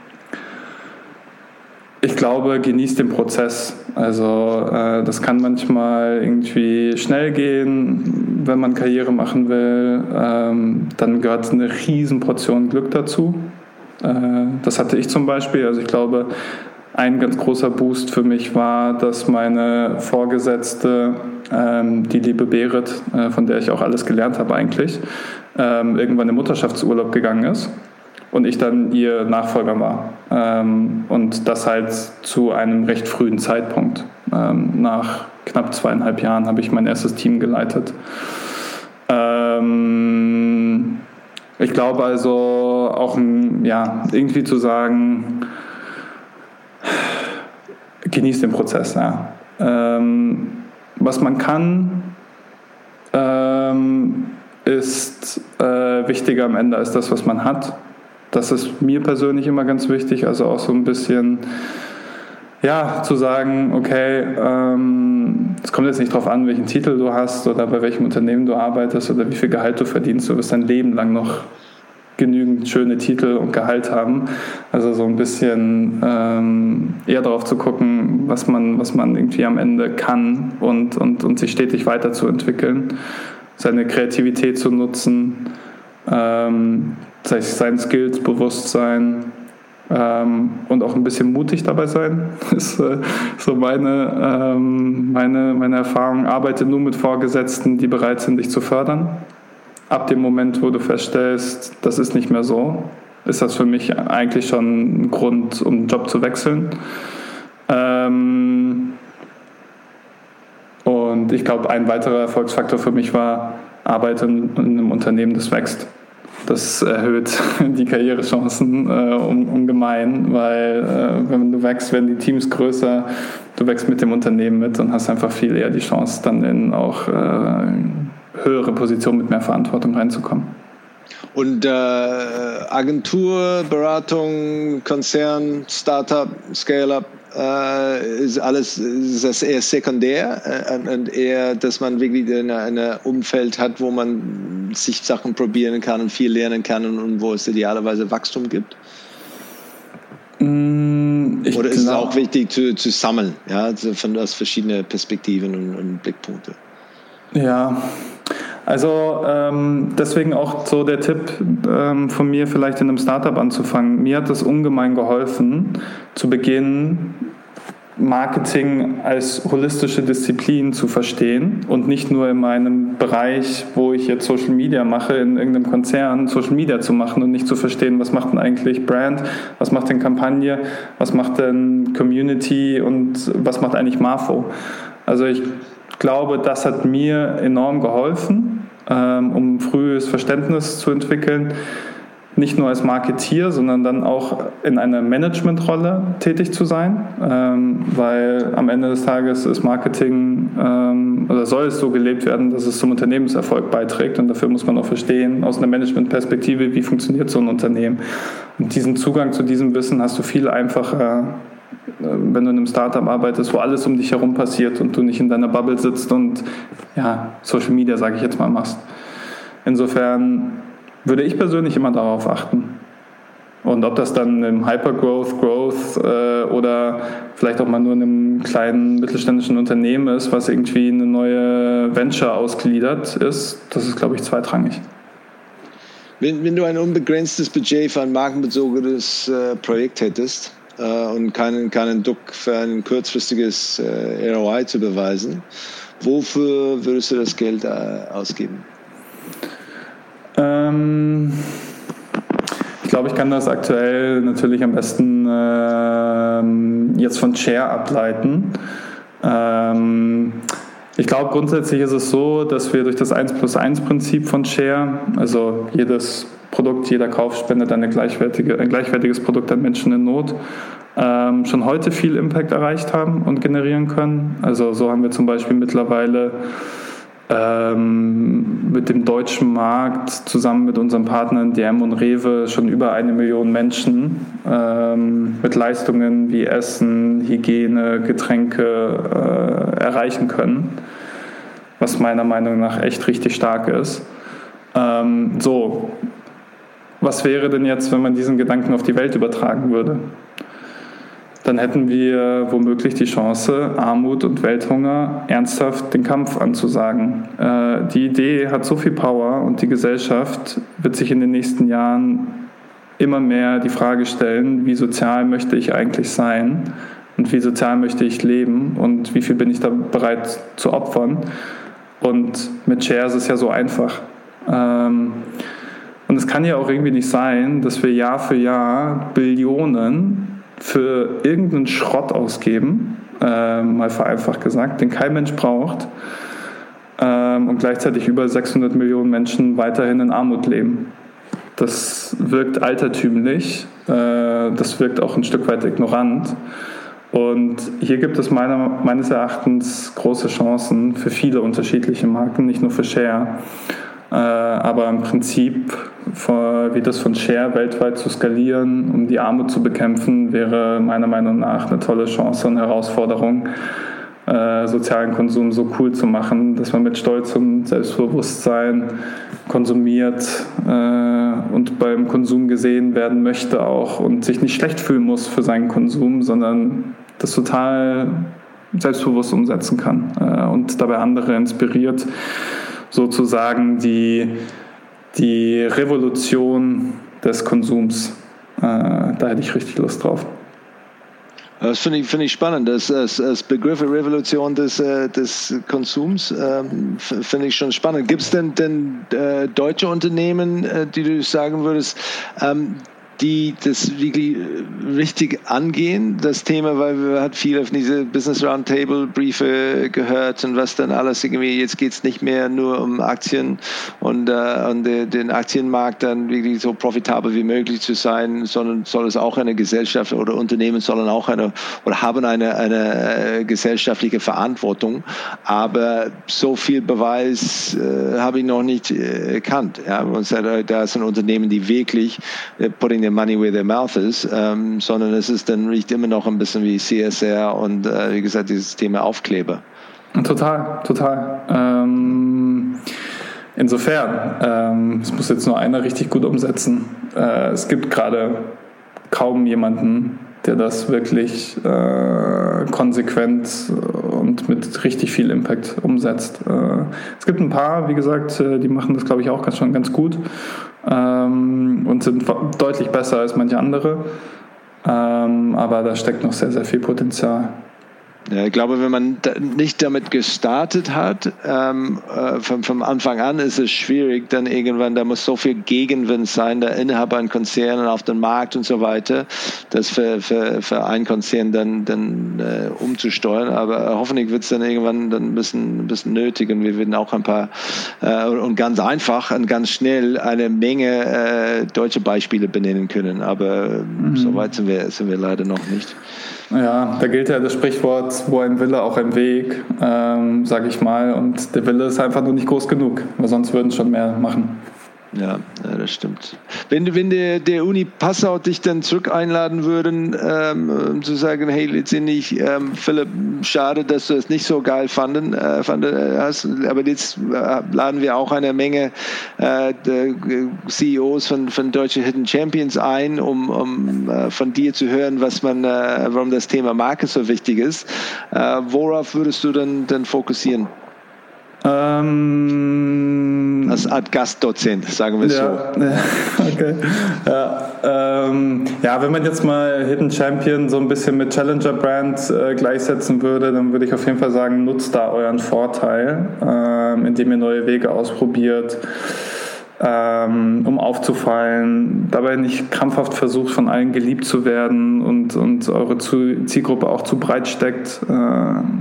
ich glaube, genieß den Prozess. Also äh, das kann manchmal irgendwie schnell gehen, wenn man Karriere machen will. Ähm, dann gehört eine riesen Portion Glück dazu. Äh, das hatte ich zum Beispiel. Also ich glaube, ein ganz großer Boost für mich war, dass meine Vorgesetzte, ähm, die liebe Berit, äh, von der ich auch alles gelernt habe eigentlich, ähm, irgendwann in Mutterschaftsurlaub gegangen ist und ich dann ihr Nachfolger war. Ähm, und das halt zu einem recht frühen Zeitpunkt. Ähm, nach knapp zweieinhalb Jahren habe ich mein erstes Team geleitet. Ähm, ich glaube also auch, ja, irgendwie zu sagen, genieß den Prozess. Ja. Ähm, was man kann, ähm, ist äh, wichtiger am Ende als das, was man hat. Das ist mir persönlich immer ganz wichtig, also auch so ein bisschen, ja, zu sagen, okay, es ähm, kommt jetzt nicht drauf an, welchen Titel du hast oder bei welchem Unternehmen du arbeitest oder wie viel Gehalt du verdienst. Du wirst dein Leben lang noch genügend schöne Titel und Gehalt haben. Also so ein bisschen ähm, eher darauf zu gucken, was man, was man irgendwie am Ende kann und, und, und sich stetig weiterzuentwickeln, seine Kreativität zu nutzen, ähm, sein Skills bewusst sein ähm, und auch ein bisschen mutig dabei sein. Das ist äh, so meine, ähm, meine, meine Erfahrung. Arbeite nur mit Vorgesetzten, die bereit sind, dich zu fördern. Ab dem Moment, wo du feststellst, das ist nicht mehr so, ist das für mich eigentlich schon ein Grund, um den Job zu wechseln. Ähm und ich glaube, ein weiterer Erfolgsfaktor für mich war, arbeite in einem Unternehmen, das wächst. Das erhöht die Karrierechancen äh, um, ungemein, weil äh, wenn du wächst, werden die Teams größer, du wächst mit dem Unternehmen mit und hast einfach viel eher die Chance, dann in auch äh, höhere Position mit mehr Verantwortung reinzukommen. Und äh, Agentur, Beratung, Konzern, Startup, Scale-up, äh, ist alles ist das eher sekundär äh, und eher, dass man wirklich in einem Umfeld hat, wo man sich Sachen probieren kann und viel lernen kann und, und wo es idealerweise Wachstum gibt? Ich Oder ist glaub... es auch wichtig zu, zu sammeln, ja, von, aus verschiedenen Perspektiven und, und Blickpunkten? Ja, also ähm, deswegen auch so der Tipp ähm, von mir, vielleicht in einem Startup anzufangen. Mir hat das ungemein geholfen, zu Beginn Marketing als holistische Disziplin zu verstehen und nicht nur in meinem Bereich, wo ich jetzt Social Media mache, in irgendeinem Konzern Social Media zu machen und nicht zu verstehen, was macht denn eigentlich Brand, was macht denn Kampagne, was macht denn Community und was macht eigentlich Marfo. Also ich glaube, das hat mir enorm geholfen, um frühes Verständnis zu entwickeln, nicht nur als Marketeer, sondern dann auch in einer Managementrolle tätig zu sein, ähm, weil am Ende des Tages ist Marketing ähm, oder soll es so gelebt werden, dass es zum Unternehmenserfolg beiträgt, und dafür muss man auch verstehen, aus einer Managementperspektive, wie funktioniert so ein Unternehmen. Und diesen Zugang zu diesem Wissen hast du viel einfacher, wenn du in einem Startup arbeitest, wo alles um dich herum passiert und du nicht in deiner Bubble sitzt und ja, Social Media, sage ich jetzt mal, machst. Insofern würde ich persönlich immer darauf achten. Und ob das dann im Hypergrowth, Growth äh, oder vielleicht auch mal nur in einem kleinen mittelständischen Unternehmen ist, was irgendwie eine neue Venture ausgliedert ist, das ist, glaube ich, zweitrangig. Wenn, wenn du ein unbegrenztes Budget für ein markenbezogenes äh, Projekt hättest äh, und keinen, keinen Druck für ein kurzfristiges äh, R O I zu beweisen, wofür würdest du das Geld äh, ausgeben? Ich glaube, ich kann das aktuell natürlich am besten ähm, jetzt von Share ableiten. Ähm, ich glaube, grundsätzlich ist es so, dass wir durch das eins plus eins Prinzip von Share, also jedes Produkt, jeder Kauf spendet eine gleichwertige, ein gleichwertiges Produkt an Menschen in Not, ähm, schon heute viel Impact erreicht haben und generieren können. Also so haben wir zum Beispiel mittlerweile mit dem deutschen Markt zusammen mit unseren Partnern D M und Rewe schon über eine Million Menschen ähm, mit Leistungen wie Essen, Hygiene, Getränke äh, erreichen können, was meiner Meinung nach echt richtig stark ist. Ähm, so, was wäre denn jetzt, wenn man diesen Gedanken auf die Welt übertragen würde? Dann hätten wir womöglich die Chance, Armut und Welthunger ernsthaft den Kampf anzusagen. Äh, die Idee hat so viel Power, und die Gesellschaft wird sich in den nächsten Jahren immer mehr die Frage stellen, wie sozial möchte ich eigentlich sein und wie sozial möchte ich leben und wie viel bin ich da bereit zu opfern. Und mit Shares ist es ja so einfach. Ähm, und es kann ja auch irgendwie nicht sein, dass wir Jahr für Jahr Billionen für irgendeinen Schrott ausgeben, äh, mal vereinfacht gesagt, den kein Mensch braucht, ähm, und gleichzeitig über sechshundert Millionen Menschen weiterhin in Armut leben. Das wirkt altertümlich, äh, das wirkt auch ein Stück weit ignorant, und hier gibt es meiner, meines Erachtens große Chancen für viele unterschiedliche Marken, nicht nur für Share, äh, aber im Prinzip wie das von Share weltweit zu skalieren, um die Armut zu bekämpfen, wäre meiner Meinung nach eine tolle Chance und Herausforderung, äh, sozialen Konsum so cool zu machen, dass man mit Stolz und Selbstbewusstsein konsumiert äh, und beim Konsum gesehen werden möchte auch und sich nicht schlecht fühlen muss für seinen Konsum, sondern das total selbstbewusst umsetzen kann äh, und dabei andere inspiriert, sozusagen die die Revolution des Konsums. Äh, da hätte ich richtig Lust drauf. Das finde ich, finde ich spannend. Das, das, das Begriff Revolution des, des Konsums äh, finde ich schon spannend. Gibt es denn, denn äh, deutsche Unternehmen, äh, die du sagen würdest, ähm, die das wirklich richtig angehen, das Thema, weil wir hat viel auf diese Business Roundtable Briefe gehört und was dann alles irgendwie, jetzt geht es nicht mehr nur um Aktien und, äh, und de, den Aktienmarkt dann wirklich so profitabel wie möglich zu sein, sondern soll es auch eine Gesellschaft oder Unternehmen sollen auch eine oder haben eine, eine äh, gesellschaftliche Verantwortung, aber so viel Beweis äh, habe ich noch nicht äh, erkannt. Ja? Und äh, da sind Unternehmen, die wirklich äh, potenziell their money where their mouth is, ähm, sondern es ist dann riecht immer noch ein bisschen wie C S R und äh, wie gesagt dieses Thema Aufkleber. Total, total. Ähm, insofern, ähm, es muss jetzt nur einer richtig gut umsetzen. Äh, es gibt gerade kaum jemanden, der das wirklich äh, konsequent und mit richtig viel Impact umsetzt. Äh, es gibt ein paar, wie gesagt, die machen das, glaube ich, auch ganz, schon ganz gut ähm, und sind deutlich besser als manche andere. Ähm, aber da steckt noch sehr, sehr viel Potenzial. Ja, ich glaube, wenn man da nicht damit gestartet hat, ähm, äh, vom, vom Anfang an ist es schwierig, dann irgendwann, da muss so viel Gegenwind sein, da innerhalb ein Konzern und auf den Markt und so weiter, das für, für, für einen Konzern dann, dann äh, umzusteuern, aber äh, hoffentlich wird es dann irgendwann dann ein bisschen, ein bisschen nötig und wir werden auch ein paar äh, und ganz einfach und ganz schnell eine Menge äh, deutsche Beispiele benennen können, aber mhm. so weit sind wir, sind wir leider noch nicht. Ja, da gilt ja das Sprichwort, wo ein Wille, auch ein Weg, ähm, sage ich mal. Und der Wille ist einfach nur nicht groß genug, weil sonst würden es schon mehr machen. Ja, ja, das stimmt. Wenn, wenn der, der Uni Passau dich dann zurück einladen würden, ähm, um zu sagen, hey, letztendlich, ähm, Philipp, schade, dass du es nicht so geil fanden, äh, fand, hast, aber jetzt äh, laden wir auch eine Menge äh, C E Os von, von deutschen Hidden Champions ein, um, um äh, von dir zu hören, was man, äh, warum das Thema Marke so wichtig ist. Äh, worauf würdest du denn, denn fokussieren? Ähm, Als Art Gastdozent, sagen wir es ja, so. Okay. Ja, ähm, ja, wenn man jetzt mal Hidden Champion so ein bisschen mit Challenger Brand äh, gleichsetzen würde, dann würde ich auf jeden Fall sagen, nutzt da euren Vorteil, ähm, indem ihr neue Wege ausprobiert, ähm, um aufzufallen, dabei nicht krampfhaft versucht, von allen geliebt zu werden und, und eure Zielgruppe auch zu breit steckt.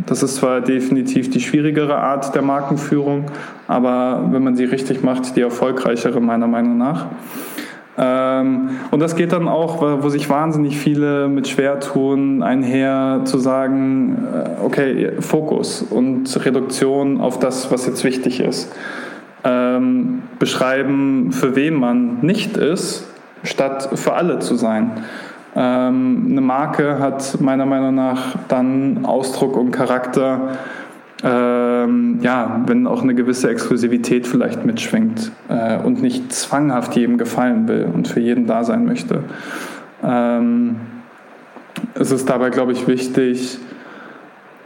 Das ist zwar definitiv die schwierigere Art der Markenführung, aber wenn man sie richtig macht, die erfolgreichere meiner Meinung nach. Und das geht dann auch, wo sich wahnsinnig viele mit schwer tun, einher zu sagen, okay, Fokus und Reduktion auf das, was jetzt wichtig ist. Ähm, beschreiben, für wen man nicht ist, statt für alle zu sein. Ähm, eine Marke hat meiner Meinung nach dann Ausdruck und Charakter, ähm, ja, wenn auch eine gewisse Exklusivität vielleicht mitschwingt äh, und nicht zwanghaft jedem gefallen will und für jeden da sein möchte. Ähm, es ist dabei, glaube ich, wichtig,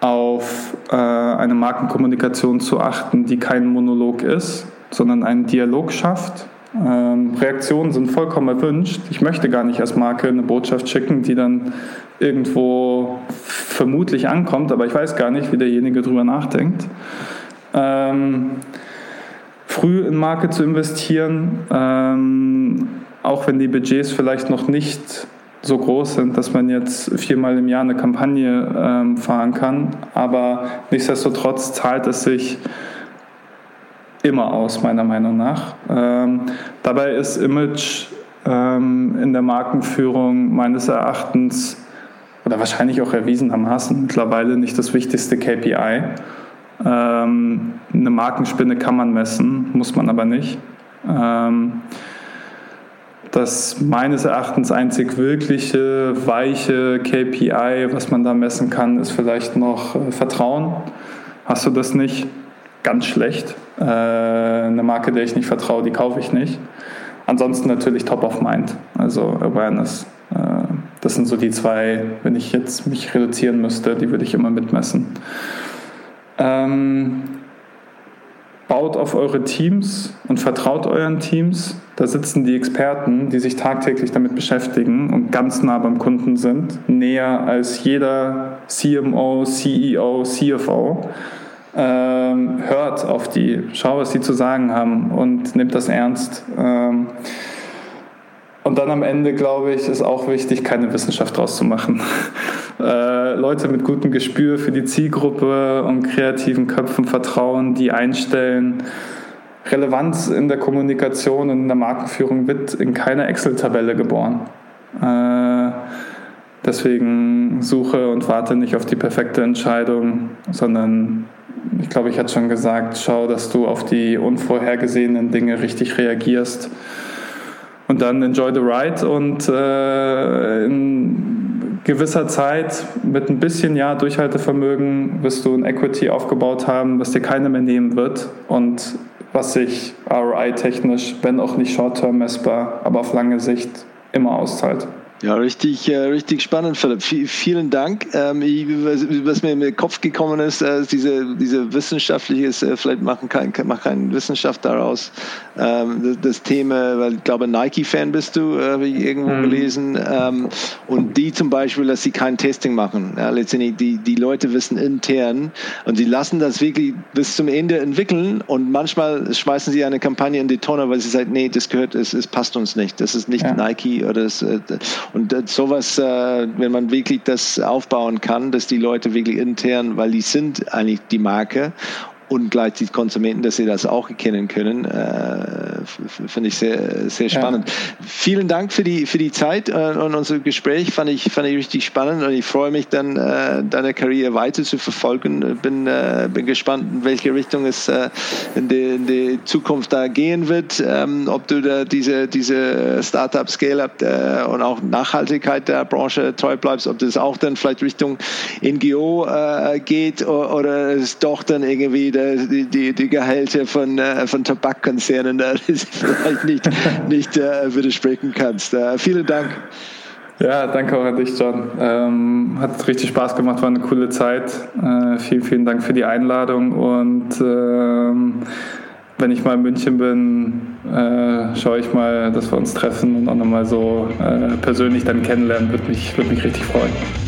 auf äh, eine Markenkommunikation zu achten, die kein Monolog ist, sondern einen Dialog schafft. Ähm, Reaktionen sind vollkommen erwünscht. Ich möchte gar nicht als Marke eine Botschaft schicken, die dann irgendwo vermutlich ankommt, aber ich weiß gar nicht, wie derjenige drüber nachdenkt. Ähm, früh in Marke zu investieren, ähm, auch wenn die Budgets vielleicht noch nicht so groß sind, dass man jetzt viermal im Jahr eine Kampagne ähm, fahren kann, aber nichtsdestotrotz zahlt es sich immer aus, meiner Meinung nach. Ähm, dabei ist Image ähm, in der Markenführung meines Erachtens oder wahrscheinlich auch erwiesenermaßen mittlerweile nicht das wichtigste K P I. Ähm, eine Markenspinne kann man messen, muss man aber nicht. Ähm, Das meines Erachtens einzig wirkliche, weiche K P I, was man da messen kann, ist vielleicht noch äh, Vertrauen. Hast du das nicht? Ganz schlecht. Äh, eine Marke, der ich nicht vertraue, die kaufe ich nicht. Ansonsten natürlich Top of Mind, also Awareness. Äh, das sind so die zwei, wenn ich jetzt mich reduzieren müsste, die würde ich immer mitmessen. Ähm, Baut auf eure Teams und vertraut euren Teams. Da sitzen die Experten, die sich tagtäglich damit beschäftigen und ganz nah beim Kunden sind, näher als jeder C M O, C E O, C F O. Ähm, hört auf die, schau, was sie zu sagen haben und nehmt das ernst. Ähm, und dann am Ende, glaube ich, ist auch wichtig, keine Wissenschaft draus zu machen. Leute mit gutem Gespür für die Zielgruppe und kreativen Köpfen vertrauen, die einstellen. Relevanz in der Kommunikation und in der Markenführung wird in keiner Excel-Tabelle geboren. Deswegen suche und warte nicht auf die perfekte Entscheidung, sondern, ich glaube, ich hatte schon gesagt, schau, dass du auf die unvorhergesehenen Dinge richtig reagierst. Und dann enjoy the ride und äh, in gewisser Zeit mit ein bisschen ja, Durchhaltevermögen wirst du ein Equity aufgebaut haben, was dir keiner mehr nehmen wird und was sich R O I-technisch, wenn auch nicht short-term messbar, aber auf lange Sicht immer auszahlt. Ja, richtig, richtig spannend, Philipp. V- vielen Dank. Ähm, ich, was mir in den Kopf gekommen ist, ist diese, diese wissenschaftliches, vielleicht machen kein, mach keine Wissenschaft daraus. Ähm, das, das Thema, weil ich glaube, Nike-Fan bist du, habe ich irgendwo mhm. gelesen. Ähm, und die zum Beispiel, dass sie kein Testing machen. Ja, letztendlich, die, die Leute wissen intern und sie lassen das wirklich bis zum Ende entwickeln und manchmal schmeißen sie eine Kampagne in die Tonne, weil sie sagen, nee, das gehört, es, es passt uns nicht. Das ist nicht ja. Nike oder das. Und sowas, wenn man wirklich das aufbauen kann, dass die Leute wirklich intern, weil die sind eigentlich die Marke und gleich die Konsumenten, dass sie das auch erkennen können, finde ich sehr, sehr spannend. Ja. Vielen Dank für die, für die Zeit und unser Gespräch, fand ich, fand ich richtig spannend und ich freue mich dann, deine Karriere weiter zu verfolgen. Bin, bin gespannt, in welche Richtung es in die, in die Zukunft da gehen wird, ob du da diese, diese Startup Scale-Up und auch Nachhaltigkeit der Branche treu bleibst, ob das auch dann vielleicht Richtung N G O geht oder es doch dann irgendwie Die, die, die Gehälter von, von Tabakkonzernen, da vielleicht nicht, nicht äh, widersprechen kannst. Äh, vielen Dank. Ja, danke auch an dich, John. Ähm, hat richtig Spaß gemacht, war eine coole Zeit. Äh, vielen, vielen Dank für die Einladung und ähm, wenn ich mal in München bin, äh, schaue ich mal, dass wir uns treffen und auch nochmal so äh, persönlich dann kennenlernen. Würde mich, würde mich richtig freuen.